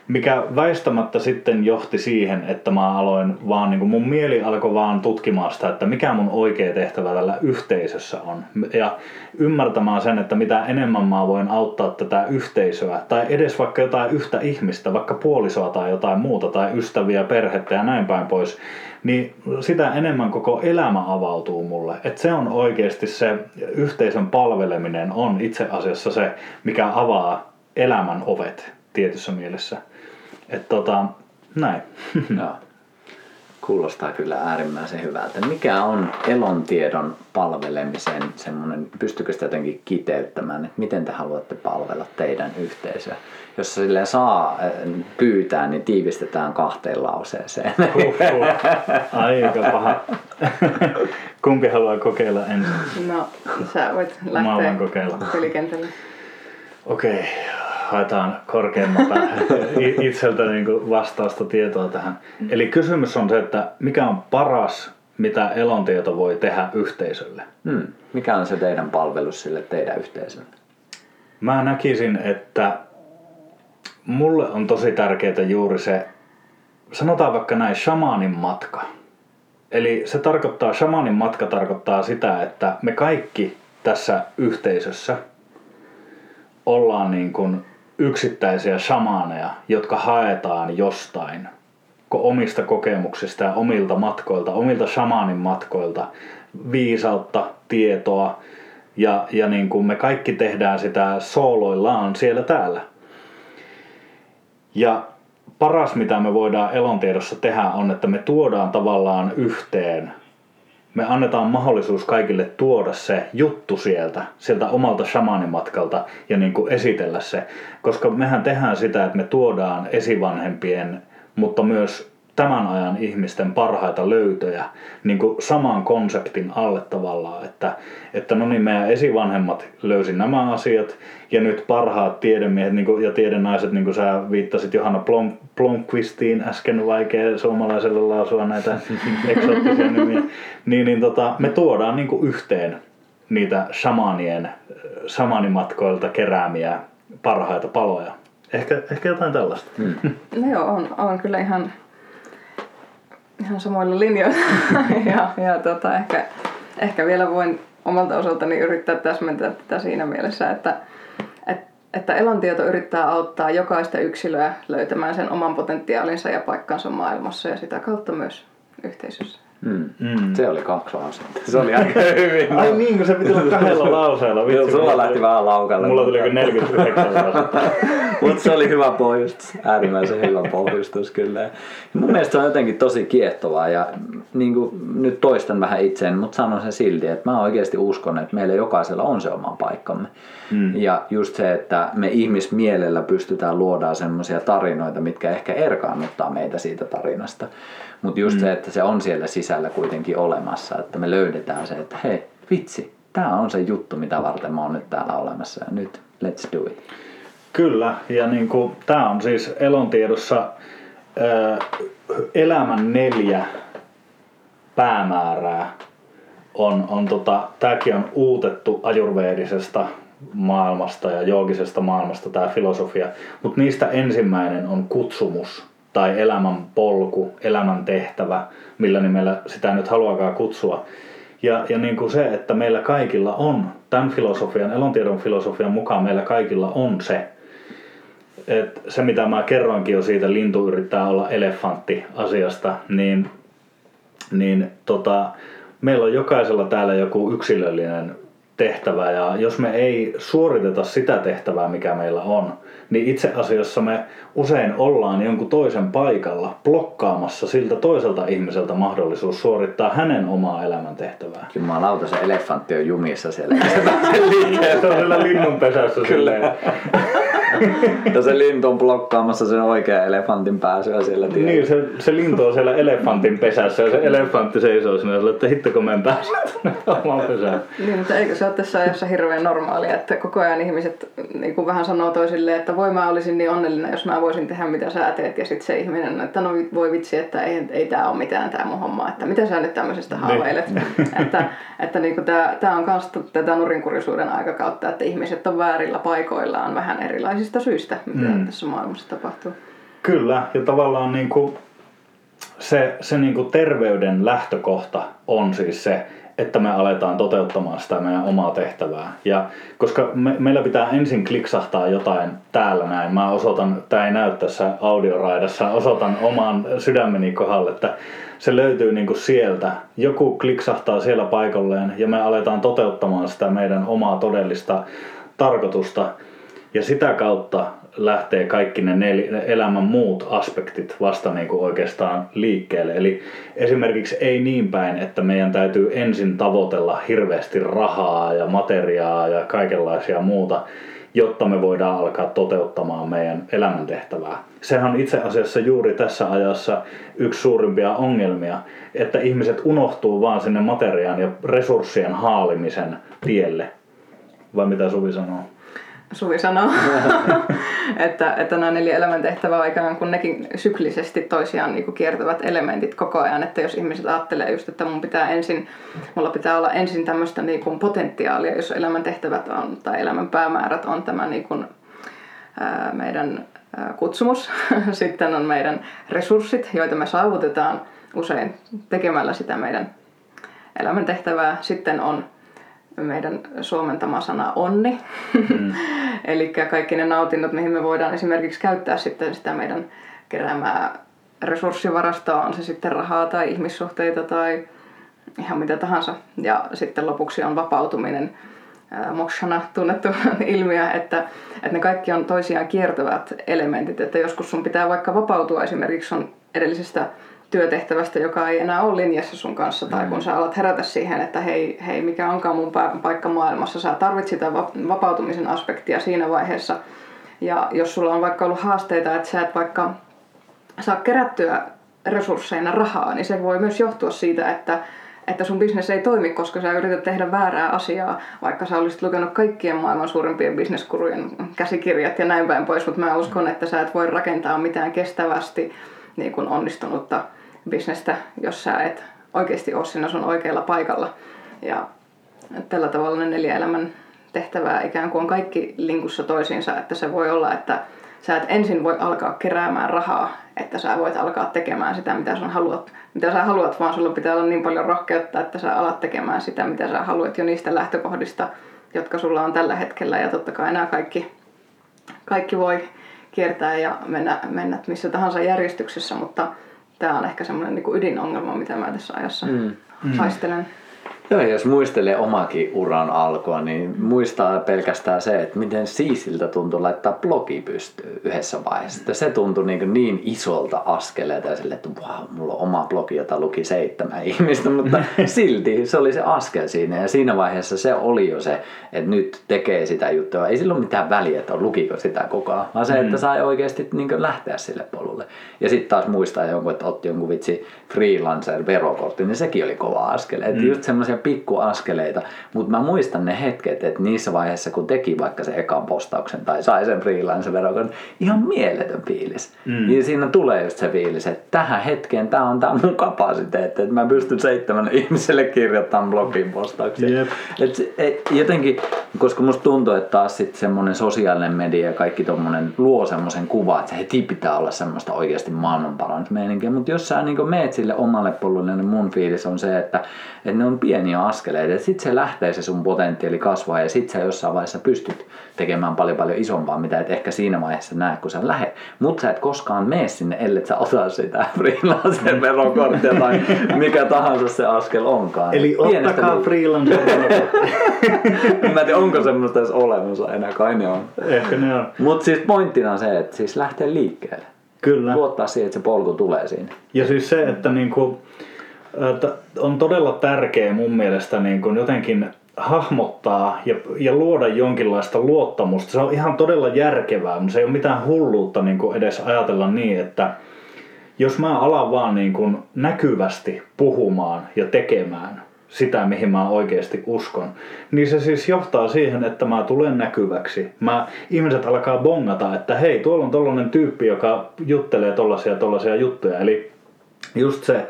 mikä väistämättä sitten johti siihen, että mä aloin vaan niin kuin mun mieli alkoi vaan tutkimaan sitä, että mikä mun oikea tehtävä tällä yhteisössä on ja ymmärtämään sen, että mitä enemmän mä voin auttaa tätä yhteisöä tai edes vaikka jotain yhtä ihmistä, vaikka puolisoa tai jotain muuta tai ystäviä, perhettä ja näin päin pois, niin sitä enemmän koko elämä avautuu mulle. Että se on oikeasti se yhteisön palveleminen on itse asiassa se, mikä avaa elämän ovet tietyssä mielessä. Että näin. No, kuulostaa kyllä äärimmäisen hyvältä. Mikä on elontiedon palvelemisen semmoinen, pystykö sitä jotenkin kiteyttämään, että miten te haluatte palvella teidän yhteisöä? Jos silleen saa pyytää, niin tiivistetään 2 lauseeseen. Aika paha. Kumpi haluaa kokeilla ensin? No, sä voit lähteä pelikentälle. Okei. Haetaan korkeammalta itseltä niin vastausta tietoa tähän. Eli kysymys on se, että mikä on paras, mitä elontieto voi tehdä yhteisölle? Mikä on se teidän palvelus sille teidän yhteisölle? Mä näkisin, että mulle on tosi tärkeää juuri se, sanotaan vaikka näin, shamanin matka. Eli se tarkoittaa, shamanin matka tarkoittaa sitä, että me kaikki tässä yhteisössä ollaan niin kuin yksittäisiä shamaaneja, jotka haetaan jostain omista kokemuksista ja omilta matkoilta, omilta shamaanin matkoilta, viisautta, tietoa ja niin kuin me kaikki tehdään sitä sooloillaan siellä täällä. Ja paras mitä me voidaan elontiedossa tehdä on, että me tuodaan tavallaan yhteen. Me annetaan mahdollisuus kaikille tuoda se juttu sieltä omalta shamaanimatkalta ja niin kuin esitellä se. Koska mehän tehdään sitä, että me tuodaan esivanhempien, mutta myös tämän ajan ihmisten parhaita löytöjä niin kuin saman konseptin alle tavallaan, että no niin, meidän esivanhemmat löysi nämä asiat ja nyt parhaat tiedemiehet niin kuin, ja tiedenaiset, niin kuin sä viittasit Johanna Blomqvistiin äsken, vaikea suomalaiselle lausua näitä eksoottisia nimiä, niin, me tuodaan niin kuin yhteen niitä shamaanimatkoilta keräämiä parhaita paloja. Ehkä jotain tällaista. No joo, on kyllä ihan samoilla linjoilla. ja ehkä vielä voin omalta osaltani yrittää täsmentää tätä siinä mielessä, että elontieto yrittää auttaa jokaista yksilöä löytämään sen oman potentiaalinsa ja paikkansa maailmassa ja sitä kautta myös yhteisössä. Se oli 2 lausetta. Se oli aika hyvin. Ai niin, kun se piti olla 2 lauseella. Vitsi, sulla lähti vähän laukalle. Mulla tuli 49 lausetta. Mutta se oli hyvä pohjustus. Äärimmäisen hyvä pohjustus kyllä. Mun mielestä se on jotenkin tosi kiehtovaa. Ja niin kuin, nyt toistan vähän itseäni, mutta sanon sen silti, että mä oikeasti uskon, että meillä jokaisella on se oma paikkamme. Ja just se, että me ihmismielellä pystytään luodaan semmoisia tarinoita, mitkä ehkä erkaannuttaa meitä siitä tarinasta. Mutta just se, että se on siellä sisällä kuitenkin olemassa, että me löydetään se, että hei, vitsi, tää on se juttu, mitä varten mä oon nyt täällä olemassa ja nyt let's do it. Kyllä, ja niin kuin, tää on siis elontiedossa elämän 4 päämäärää. Tääkin on uutettu ayurvedisesta maailmasta ja joogisesta maailmasta tää filosofia, mutta niistä ensimmäinen on kutsumus. Tai elämän polku, elämän tehtävä, millä nimellä sitä nyt haluakaan kutsua. Ja niin kuin se, että meillä kaikilla on, tämän filosofian, elontiedon filosofian mukaan meillä kaikilla on se, että se mitä mä kerroinkin jo siitä lintu yrittää olla elefantti asiasta, niin, meillä on jokaisella täällä joku yksilöllinen tehtävä ja jos me ei suoriteta sitä tehtävää, mikä meillä on, niin itse asiassa me usein ollaan jonkun toisen paikalla blokkaamassa siltä toiselta ihmiseltä mahdollisuus suorittaa hänen omaa elämäntehtävää. Jumalauta, se elefantti on jumissa siellä. Se on siellä linnunpesässä. Kyllä. Ja se lintu on blokkaamassa sen oikean elefantin pääsyä siellä tiellä. Niin, se lintu on siellä elefantin pesässä ja se elefantti seisoo sinne, että hittakö mä en pääse omaan pesään. Niin, mutta eikö se ole tässä ajassa hirveän normaalia, että koko ajan ihmiset niin kuin vähän sanoo toisilleen, että voi mä olisin niin onnellinen, jos mä voisin tehdä mitä sä teet. Ja sitten se ihminen, että no voi vitsi, että ei tää ole mitään tää mun homma, että mitä sä nyt tämmöisestä haaveilet. Että niin kuin tää on kans tätä nurinkurisuuden aikakautta, että ihmiset on väärillä paikoillaan vähän erilaisista syistä, mitä tässä maailmassa tapahtuu. Kyllä, ja tavallaan niin kuin se niin kuin terveyden lähtökohta on siis se, että me aletaan toteuttamaan sitä meidän omaa tehtävää. Ja koska meillä pitää ensin kliksahtaa jotain täällä näin, mä osoitan, tää ei näy tässä audioraidassa, osoitan oman sydämeni kohdalle, että se löytyy niin kuin sieltä. Joku kliksahtaa siellä paikalleen ja me aletaan toteuttamaan sitä meidän omaa todellista tarkoitusta. Ja sitä kautta lähtee kaikki ne elämän muut aspektit vasta niin kuin oikeastaan liikkeelle. Eli esimerkiksi ei niin päin, että meidän täytyy ensin tavoitella hirveästi rahaa ja materiaa ja kaikenlaisia muuta, jotta me voidaan alkaa toteuttamaan meidän elämäntehtävää. Sehän on itse asiassa juuri tässä ajassa yksi suurimpia ongelmia, että ihmiset unohtuu vaan sinne materiaan ja resurssien haalimisen tielle. Vai mitä Suvi sanoo? Suvi sanoo, että nämä 4 elämäntehtävää ikään kuin nekin syklisesti toisiaan niin kuin kiertävät elementit koko ajan. Että jos ihmiset ajattelee just, että mulla pitää olla ensin tämmöistä niin kuin potentiaalia, jos elämäntehtävät on tai elämän päämäärät on tämä niin kuin, meidän kutsumus. Sitten on meidän resurssit, joita me saavutetaan usein tekemällä sitä meidän elämäntehtävää. Sitten on meidän suomentama sana onni. Eli kaikki ne nautinnot, mihin me voidaan esimerkiksi käyttää sitten sitä meidän keräämää resurssivarastoa, on se sitten rahaa tai ihmissuhteita tai ihan mitä tahansa. Ja sitten lopuksi on vapautuminen, mokshana tunnettu ilmiö, että ne kaikki on toisiaan kiertävät elementit. Että joskus sun pitää vaikka vapautua esimerkiksi sun edellisestä työtehtävästä, joka ei enää ole linjassa sun kanssa, tai kun sä alat herätä siihen, että hei, mikä onkaan mun paikka maailmassa, sä tarvitset sitä vapautumisen aspektia siinä vaiheessa. Ja jos sulla on vaikka ollut haasteita, että sä et vaikka saa kerättyä resursseina rahaa, niin se voi myös johtua siitä, että sun bisnes ei toimi, koska sä yrität tehdä väärää asiaa, vaikka sä olisit lukenut kaikkien maailman suurimpien bisneskurujen käsikirjat ja näin päin pois, mutta mä uskon, että sä et voi rakentaa mitään kestävästi niin kuin onnistunutta bisnestä, jos sä et oikeasti ole siinä sun oikealla paikalla. Ja tällä tavalla ne 4 elämän tehtävää ikään kuin on kaikki linkussa toisiinsa, että se voi olla, että sä et ensin voi alkaa keräämään rahaa, että sä voit alkaa tekemään sitä, mitä sä haluat, vaan sulla pitää olla niin paljon rohkeutta, että sä alat tekemään sitä, mitä sä haluat jo niistä lähtökohdista, jotka sulla on tällä hetkellä. Ja totta kai nämä kaikki voi kiertää ja mennä missä tahansa järjestyksessä, mutta tämä on ehkä semmoinen niin kuin ydinongelma, mitä mä tässä ajassa haistelen. Joo, jos muistelee omakin uran alkua, niin muistaa pelkästään se, että miten siisiltä tuntui laittaa blogi pystyyn yhdessä vaiheessa. Se tuntui niin isolta askeleelta ja sille, että wow, mulla on oma blogi, jota luki 7 ihmistä, mutta silti se oli se askel siinä. Ja siinä vaiheessa se oli jo se, että nyt tekee sitä juttua. Ei silloin mitään väliä, että lukiko sitä kukaan, vaan se, että sai oikeasti lähteä sille polulle. Ja sitten taas muistaa jonkun, että otti jonkun vitsi freelancer-verokortti, niin sekin oli kova askel. Että just semmoisia pikkuaskeleita, mutta mä muistan ne hetket, että niissä vaiheissa kun teki vaikka sen ekan postauksen tai sai sen freelancer-verokortin, ihan mieletön fiilis. Ja siinä tulee just se fiilis, että tähän hetkeen tää on tää mun kapasiteetti, että mä pystyn 7 ihmiselle kirjoittamaan blogin postauksia. Yep. Jotenkin, koska musta tuntuu, että taas sit semmonen sosiaalinen media ja kaikki tommonen luo semmosen kuvan, että se heti pitää olla semmoista oikeasti maailmanparannusmeininkiä, mutta jos sä niin meet sille omalle polulle, niin mun fiilis on se, että ne on pieniä askeleita, että sit se lähtee se sun potentiaali kasvaa ja sit sä jossain vaiheessa pystyt tekemään paljon isompaa, mitä et ehkä siinä vaiheessa näe, kun sä lähet. Mut sä et koskaan mene sinne, ellet sä ota sitä freelancer-verokorttia tai mikä tahansa se askel onkaan. Eli ottakaa freelancer-verokorttia. Mä en tiedä, onko semmoista edes olemassa enää, kai ne on. Ehkä ne on. Mut siis pointtina on se, että siis lähtee liikkeelle. Kyllä. Luottaa siihen, että se polku tulee siinä. Ja siis se, että niinku on todella tärkeää mun mielestä niin kuin jotenkin hahmottaa ja luoda jonkinlaista luottamusta. Se on ihan todella järkevää, mutta se ei ole mitään hulluutta niin kuin edes ajatella niin, että jos mä alan vaan niin kuin näkyvästi puhumaan ja tekemään sitä, mihin mä oikeasti uskon, niin se siis johtaa siihen, että mä tulen näkyväksi. Ihmiset alkaa bongata, että hei, tuolla on tollainen tyyppi, joka juttelee tollaisia juttuja. Eli just se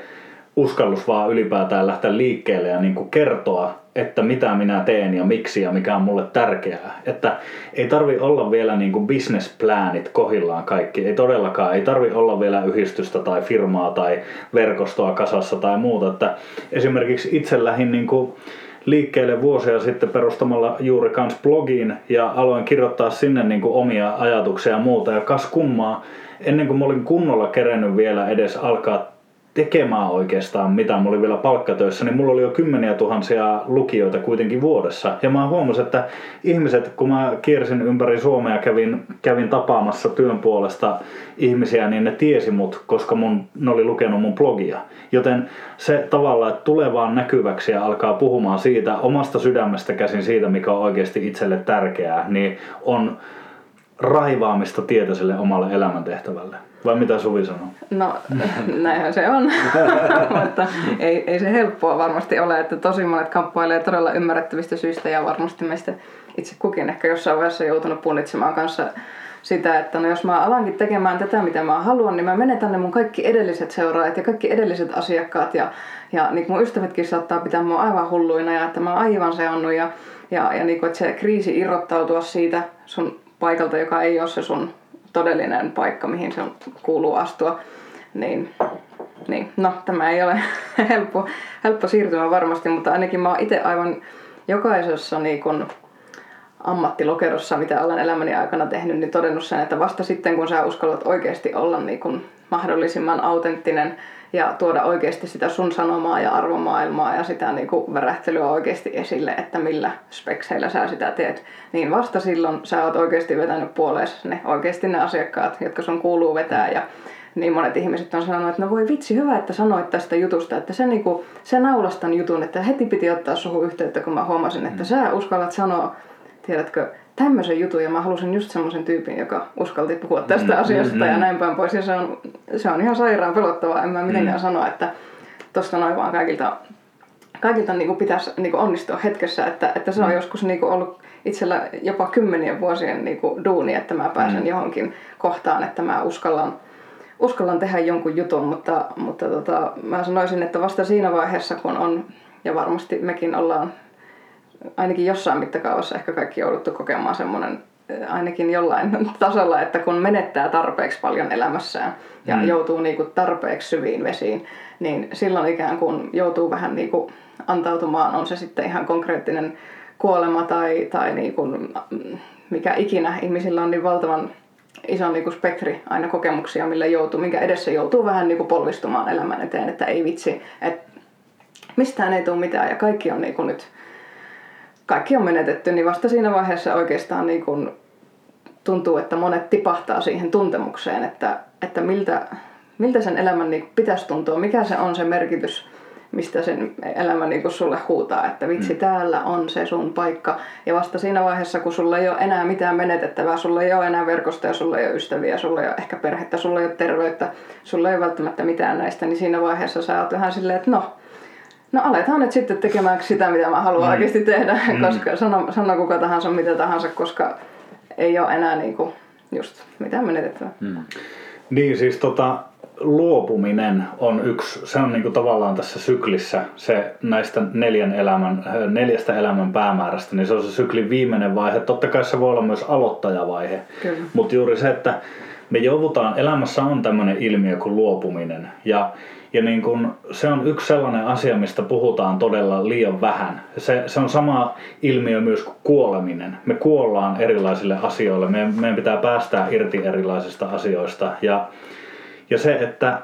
uskallus vaan ylipäätään lähteä liikkeelle ja niin kuin kertoa, että mitä minä teen ja miksi ja mikä on mulle tärkeää. Että ei tarvi olla vielä niin kuin business-pläänit kohdillaan kaikki. Ei todellakaan. Ei tarvi olla vielä yhdistystä tai firmaa tai verkostoa kasassa tai muuta. Että esimerkiksi itse lähdin niin kuin liikkeelle vuosia sitten perustamalla juuri kans blogiin ja aloin kirjoittaa sinne niin kuin omia ajatuksia ja muuta. Ja kas kummaa, ennen kuin mä olin kunnolla kerennyt vielä edes alkaa tekemään oikeastaan mitä mä olin vielä palkkatöissä, niin mulla oli jo 10,000 lukijoita kuitenkin vuodessa. Ja mä huomasin, että ihmiset, kun mä kiersin ympäri Suomea, kävin tapaamassa työn puolesta ihmisiä, niin ne tiesi mut, koska ne oli lukenut mun blogia. Joten se tavalla, että tulee vaan näkyväksi ja alkaa puhumaan siitä omasta sydämestä käsin siitä, mikä on oikeasti itselle tärkeää, niin on raivaamista tietäiselle omalle elämäntehtävälle. Vai mitä Suvi sanoo? No, näinhän se on, mutta ei se helppoa varmasti ole, että tosi monet kamppailee todella ymmärrettävistä syistä ja varmasti meistä itse kukin ehkä jossain vaiheessa joutunut punnitsemaan kanssa sitä, että no jos mä alankin tekemään tätä, mitä mä haluan, niin mä menetän ne mun kaikki edelliset seuraajat ja kaikki edelliset asiakkaat ja niin mun ystävätkin saattaa pitää mua aivan hulluina ja että mä oon aivan seonnut ja niin kuin, että se kriisi irrottautua siitä sun paikalta, joka ei ole se sun todellinen paikka, mihin se kuuluu astua, niin no tämä ei ole helppo siirtymä varmasti, mutta ainakin mä oon itse aivan jokaisessa niin kun ammattilokerossa, mitä olen elämäni aikana tehnyt, niin todennut sen, että vasta sitten kun sä uskallat oikeasti olla niin kun mahdollisimman autenttinen ja tuoda oikeasti sitä sun sanomaa ja arvomaailmaa ja sitä niin kun värähtelyä oikeasti esille, että millä spekseillä sä sitä teet, niin vasta silloin sä oot oikeasti vetänyt puoleesi ne asiakkaat, jotka sun kuuluu vetää. Ja niin monet ihmiset on sanonut, että no voi vitsi, hyvä, että sanoit tästä jutusta, että se naulasi tämän jutun, että heti piti ottaa suhun yhteyttä, kun mä huomasin, että sä uskallat sanoa, tiedätkö, tämmöisen jutun ja mä halusin just semmoisen tyypin, joka uskalti puhua tästä asiasta ja näin päin pois. Ja se on ihan sairaan pelottavaa. En mä mitenkään sano, että tosta noin vaan kaikilta niinku pitäisi niinku onnistua hetkessä, että se on joskus niinku ollut itsellä jopa 10 vuosien niinku duuni, että mä pääsen johonkin kohtaan, että mä uskallan tehdä jonkun jutun, mutta mä sanoisin, että vasta siinä vaiheessa, kun on, ja varmasti mekin ollaan ainakin jossain mittakaavassa ehkä kaikki jouduttu kokemaan semmoinen ainakin jollain tasolla, että kun menettää tarpeeksi paljon elämässään ja joutuu niinku tarpeeksi syviin vesiin, niin silloin ikään kuin joutuu vähän niinku antautumaan, on se sitten ihan konkreettinen kuolema tai niinku mikä ikinä. Ihmisillä on niin valtavan iso niinku spektri aina kokemuksia, minkä edessä joutuu vähän niinku polvistumaan elämän eteen, että ei vitsi, että mistään ei tule mitään ja kaikki on niinku nyt kaikki on menetetty, niin vasta siinä vaiheessa oikeastaan niin kun tuntuu, että monet tipahtaa siihen tuntemukseen, että miltä sen elämän niin pitäisi tuntua, mikä se on se merkitys, mistä sen elämä niin sulle huutaa, että vitsi, täällä on se sun paikka. Ja vasta siinä vaiheessa, kun sulla ei ole enää mitään menetettävää, sulla ei ole enää verkostoja, sulla ei ole ystäviä, sulla ei ole ehkä perhettä, sulla ei ole terveyttä, sulla ei ole välttämättä mitään näistä, niin siinä vaiheessa sä oot vähän silleen, että no aletaan nyt sitten tekemään sitä, mitä mä haluan oikeasti tehdä, koska sano kuka tahansa, mitä tahansa, koska ei ole enää niinku just mitään menetettävää. Niin siis luopuminen on yksi, se on niinku tavallaan tässä syklissä se näistä neljästä elämän päämäärästä, niin se on se syklin viimeinen vaihe. Totta kai se voi olla myös aloittajavaihe, mutta juuri se, että me joudutaan, elämässä on tämmöinen ilmiö kuin luopuminen ja niin kun se on yksi sellainen asia, mistä puhutaan todella liian vähän. Se on sama ilmiö myös kuin kuoleminen. Me kuollaan erilaisille asioille, meidän pitää päästää irti erilaisista asioista ja se, että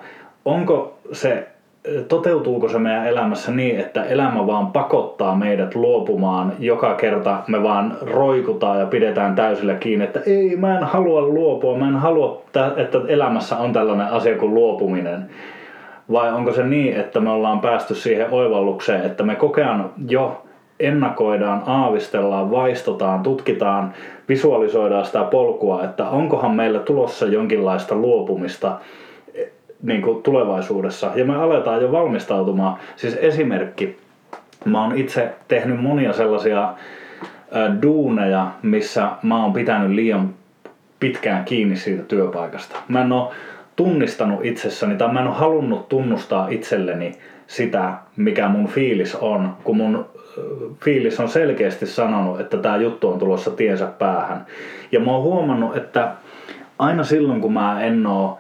toteutuuko se meidän elämässä niin, että elämä vaan pakottaa meidät luopumaan joka kerta, me vaan roikutaan ja pidetään täysillä kiinni, että ei, mä en halua luopua, mä en halua, että elämässä on tällainen asia kuin luopuminen. Vai onko se niin, että me ollaan päästy siihen oivallukseen, että me kokean jo ennakoidaan, aavistellaan, vaistotaan, tutkitaan, visualisoidaan sitä polkua, että onkohan meillä tulossa jonkinlaista luopumista niin kuin tulevaisuudessa. Ja me aletaan jo valmistautumaan. Siis esimerkki. Mä oon itse tehnyt monia sellaisia duuneja, missä mä oon pitänyt liian pitkään kiinni siitä työpaikasta. Mä en oo tunnistanut itsessäni tai mä en oo halunnut tunnustaa itselleni sitä, mikä mun fiilis on, kun mun fiilis on selkeästi sanonut, että tää juttu on tulossa tiensä päähän. Ja mä oon huomannut, että aina silloin kun mä en oo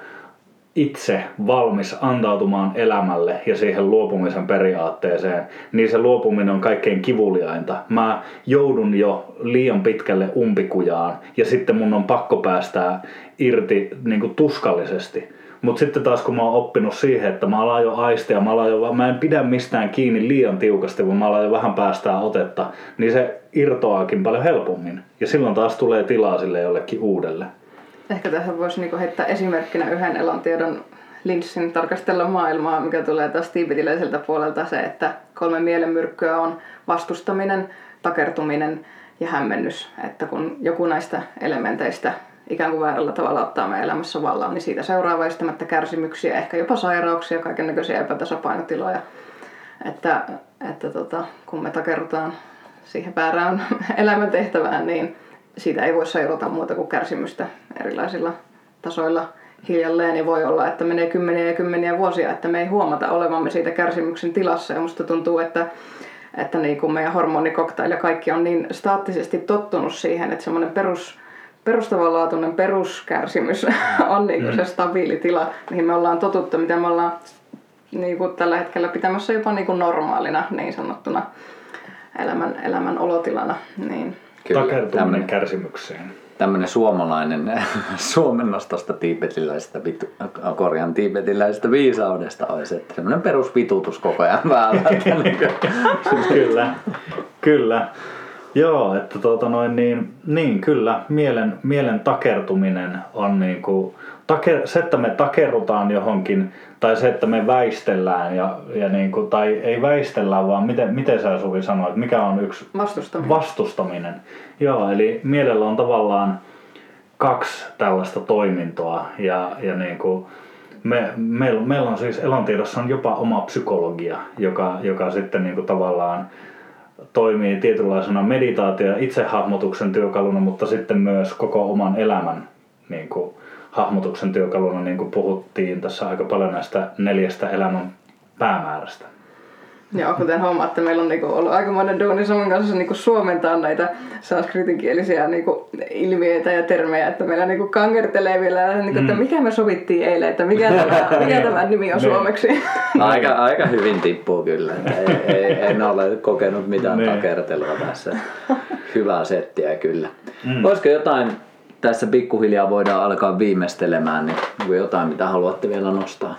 itse valmis antautumaan elämälle ja siihen luopumisen periaatteeseen, niin se luopuminen on kaikkein kivuliainta. Mä joudun jo liian pitkälle umpikujaan ja sitten mun on pakko päästää irti niin kuin tuskallisesti. Mutta sitten taas kun mä oon oppinut siihen, että mä alan jo aistia, mä en pidä mistään kiinni liian tiukasti, vaan mä alan jo vähän päästää otetta, niin se irtoaakin paljon helpommin. Ja silloin taas tulee tilaa sille jollekin uudelle. Ehkä tässä voisi heittää esimerkkinä yhden Elontiedon linssin tarkastella maailmaa, mikä tulee taas tiibetiläiseltä puolelta se, että 3 mielenmyrkkyä on vastustaminen, takertuminen ja hämmennys. Että kun joku näistä elementeistä ikään kuin väärällä tavalla ottaa meidän elämässä vallan, niin siitä seuraa väistämättä kärsimyksiä, ehkä jopa sairauksia, kaikennäköisiä epätasapainotiloja. Että kun me takerrutaan siihen väärään elämäntehtävään, niin siitä ei voi seurata muuta kuin kärsimystä erilaisilla tasoilla hiljalleen. Ja voi olla, että menee 10 ja 10 vuosia, että me ei huomata olevamme siitä kärsimyksen tilassa. Ja musta tuntuu, että niin kuin meidän hormonikoktail ja kaikki on niin staattisesti tottunut siihen, että semmoinen perustavanlaatuinen peruskärsimys on niin kuin se stabiili tila, mihin me ollaan totuttu, mitä me ollaan niin kuin tällä hetkellä pitämässä jopa niin kuin normaalina niin sanottuna elämän olotilana. Niin. Takertuminen kärsimykseen. Tämmöinen suomalainen suomennos tuosta tiibetiläisestä viisaudesta olisi, että semmoinen perusvitutus koko ajan päällä. Kyllä. Joo, että niin, kyllä, mielen takertuminen on niinku se, että me takerrutaan johonkin tai se, että me väistellään ja niin kuin, tai ei väistellään, vaan miten sä Suvi sanoit, mikä on yksi vastustaminen. Joo, eli mielellä on tavallaan kaksi tällaista toimintoa ja niin kuin meillä on siis elontiedossa on jopa oma psykologia, joka sitten niin kuin tavallaan toimii tietynlaisena meditaatio- ja itsehahmotuksen työkaluna, mutta sitten myös koko oman elämän niin kuin hahmotuksen työkaluna, niin kuin puhuttiin tässä aika paljon näistä 4 elämän päämäärästä. Joo, kuten huomaatte, meillä on ollut aikamoinen duuni Samin kanssa suomentaa näitä sanskritinkielisiä ilmiöitä ja termejä, että meillä kangertelee vielä, että mikä me sovittiin eilen, että mikä tämä nimi on suomeksi. Aika hyvin tippuu kyllä. En ole kokenut mitään takertelua tässä. Hyvää settiä kyllä. Olisiko jotain, tässä pikkuhiljaa voidaan alkaa viimeistelemään, niin jotain mitä haluatte vielä nostaa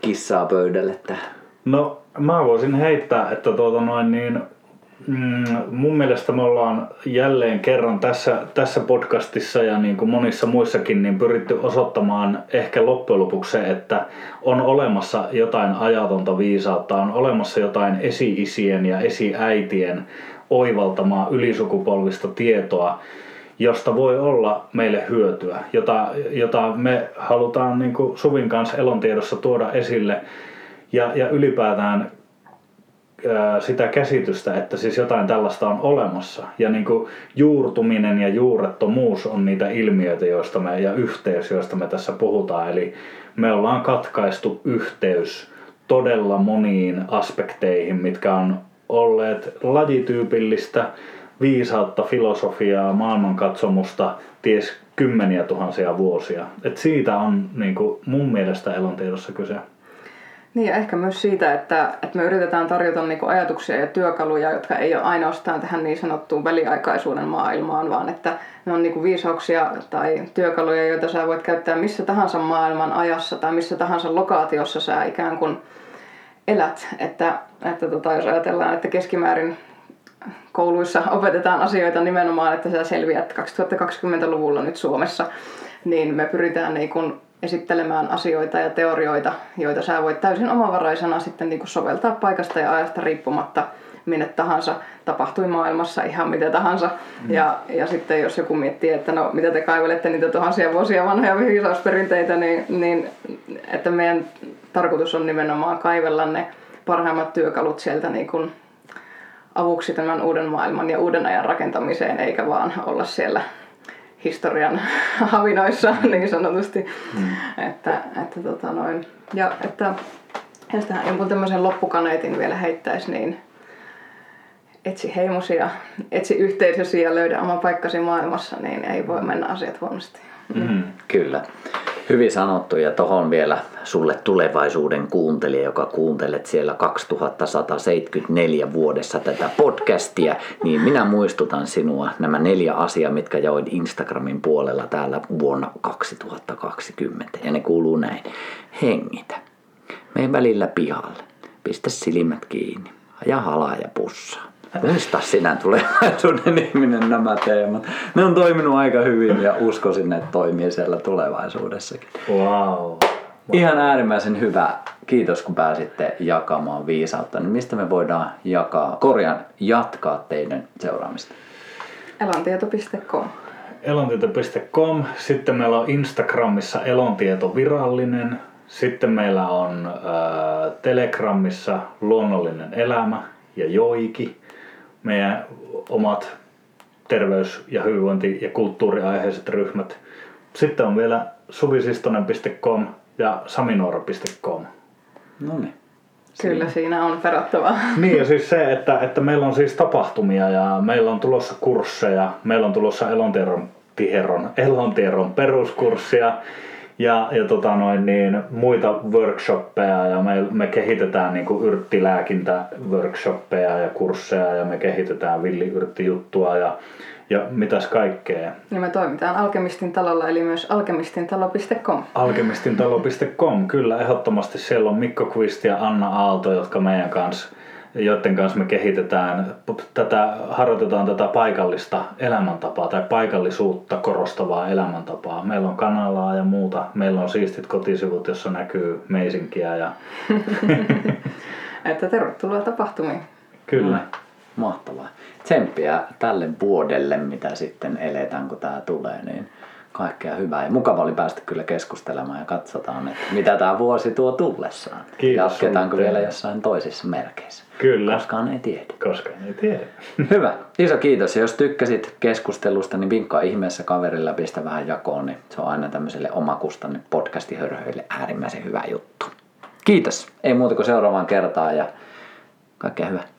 kissaa pöydälle tähän? No, mä voisin heittää, että mun mielestä me ollaan jälleen kerran tässä podcastissa ja niin kuin monissa muissakin niin pyritty osoittamaan ehkä loppujen lopuksi se, että on olemassa jotain ajatonta viisautta, on olemassa jotain esi-isien ja esi-äitien oivaltamaa ylisukupolvista tietoa, josta voi olla meille hyötyä, jota me halutaan niin kuin Suvin kanssa elontiedossa tuoda esille. Ja ylipäätään sitä käsitystä, että siis jotain tällaista on olemassa. Ja niin kuin juurtuminen ja juurettomuus on niitä ilmiöitä, joista me, ja yhteys, joista me tässä puhutaan. Eli me ollaan katkaistu yhteys todella moniin aspekteihin, mitkä on olleet lajityypillistä viisautta, filosofiaa, maailmankatsomusta, ties 10,000 vuosia. Et siitä on niin kuin mun mielestä elontiedossa kyse. Niin ja ehkä myös siitä, että me yritetään tarjota ajatuksia ja työkaluja, jotka ei ole ainoastaan tähän niin sanottuun väliaikaisuuden maailmaan, vaan että ne on viisauksia tai työkaluja, joita sä voit käyttää missä tahansa maailman ajassa tai missä tahansa lokaatiossa sä ikään kuin elät. Että jos ajatellaan, että keskimäärin kouluissa opetetaan asioita nimenomaan, että sä selviät 2020-luvulla nyt Suomessa, niin me pyritään esittelemään asioita ja teorioita, joita sä voit täysin omavaraisena sitten soveltaa paikasta ja ajasta riippumatta minne tahansa, tapahtui maailmassa ihan mitä tahansa. Ja sitten jos joku miettii, että no mitä te kaivelette niitä 1000 vuosia vanhoja viisausperinteitä, niin että meidän tarkoitus on nimenomaan kaivella ne parhaimmat työkalut sieltä avuksi tämän uuden maailman ja uuden ajan rakentamiseen, eikä vaan olla siellä historian havinoissa niin sanotusti. Että ja että jos tähän jonkun tämmöisen loppukaneetin vielä heittäisi, niin etsi heimosi ja etsi yhteisösi ja löydä oma paikkasi maailmassa, niin ei voi mennä asiat huonosti. Kyllä. Hyvin sanottu ja tohon vielä sulle tulevaisuuden kuuntelija, joka kuuntelet siellä 2174 vuodessa tätä podcastia, niin minä muistutan sinua nämä 4 asiaa, mitkä jaoin Instagramin puolella täällä vuonna 2020 ja ne kuuluu näin. Hengitä. Mene välillä pihalle. Pistä silmät kiinni. Aja halaa ja pussaa. Muista sinä tulevaisuuden ihminen nämä teemat. Ne on toiminut aika hyvin ja uskoisin, että toimii siellä tulevaisuudessakin. Wow. Ihan äärimmäisen hyvä. Kiitos kun pääsitte jakamaan viisautta. Niin mistä me voidaan jatkaa teidän seuraamista? Elontieto.com Elontieto.com. Sitten meillä on Instagramissa Elontieto virallinen. Sitten meillä on Telegramissa Luonnollinen elämä ja Joiki. Meidän omat terveys- ja hyvinvointi- ja kulttuuriaiheiset ryhmät. Sitten on vielä suvisistonen.com ja saminuora.com. No niin. Kyllä siinä on perattavaa. Niin ja siis se, että meillä on siis tapahtumia ja meillä on tulossa kursseja. Meillä on tulossa elontiedon peruskurssia ja muita workshoppeja ja me kehitetään yrttilääkintä workshoppeja ja kursseja ja me kehitetään villiyrttijuttua ja mitäs kaikkea. Ja me toimitaan Alkemistin talolla eli myös alkemistintalo.com. Alkemistintalo.com, kyllä ehdottomasti siellä on Mikko Quist ja Anna Aalto, jotka meidän kanssa joiden kanssa me kehitetään, harjoitetaan tätä paikallista elämäntapaa tai paikallisuutta korostavaa elämäntapaa. Meillä on kanalaa ja muuta. Meillä on siistit kotisivut, jossa näkyy meisinkiä. Ja että tervetuloa tapahtumiin. Kyllä. Mahtavaa. Tsemppiä tälle vuodelle, mitä sitten eletään, kun tämä tulee, niin kaikkea hyvää. Ja mukava oli päästä kyllä keskustelemaan ja katsotaan, että mitä tämä vuosi tuo tullessaan. Kiitos. Jatketaanko vielä jossain toisissa merkeissä. Kyllä. Koskaan ei tiedä. Hyvä. Iso kiitos. Ja jos tykkäsit keskustelusta, niin vinkkaa ihmeessä kaverilla ja pistä vähän jakoon. Niin se on aina tämmöiselle omakustanne podcastihörhöille äärimmäisen hyvä juttu. Kiitos. Ei muuta kuin seuraavaan kertaan ja kaikkea hyvää.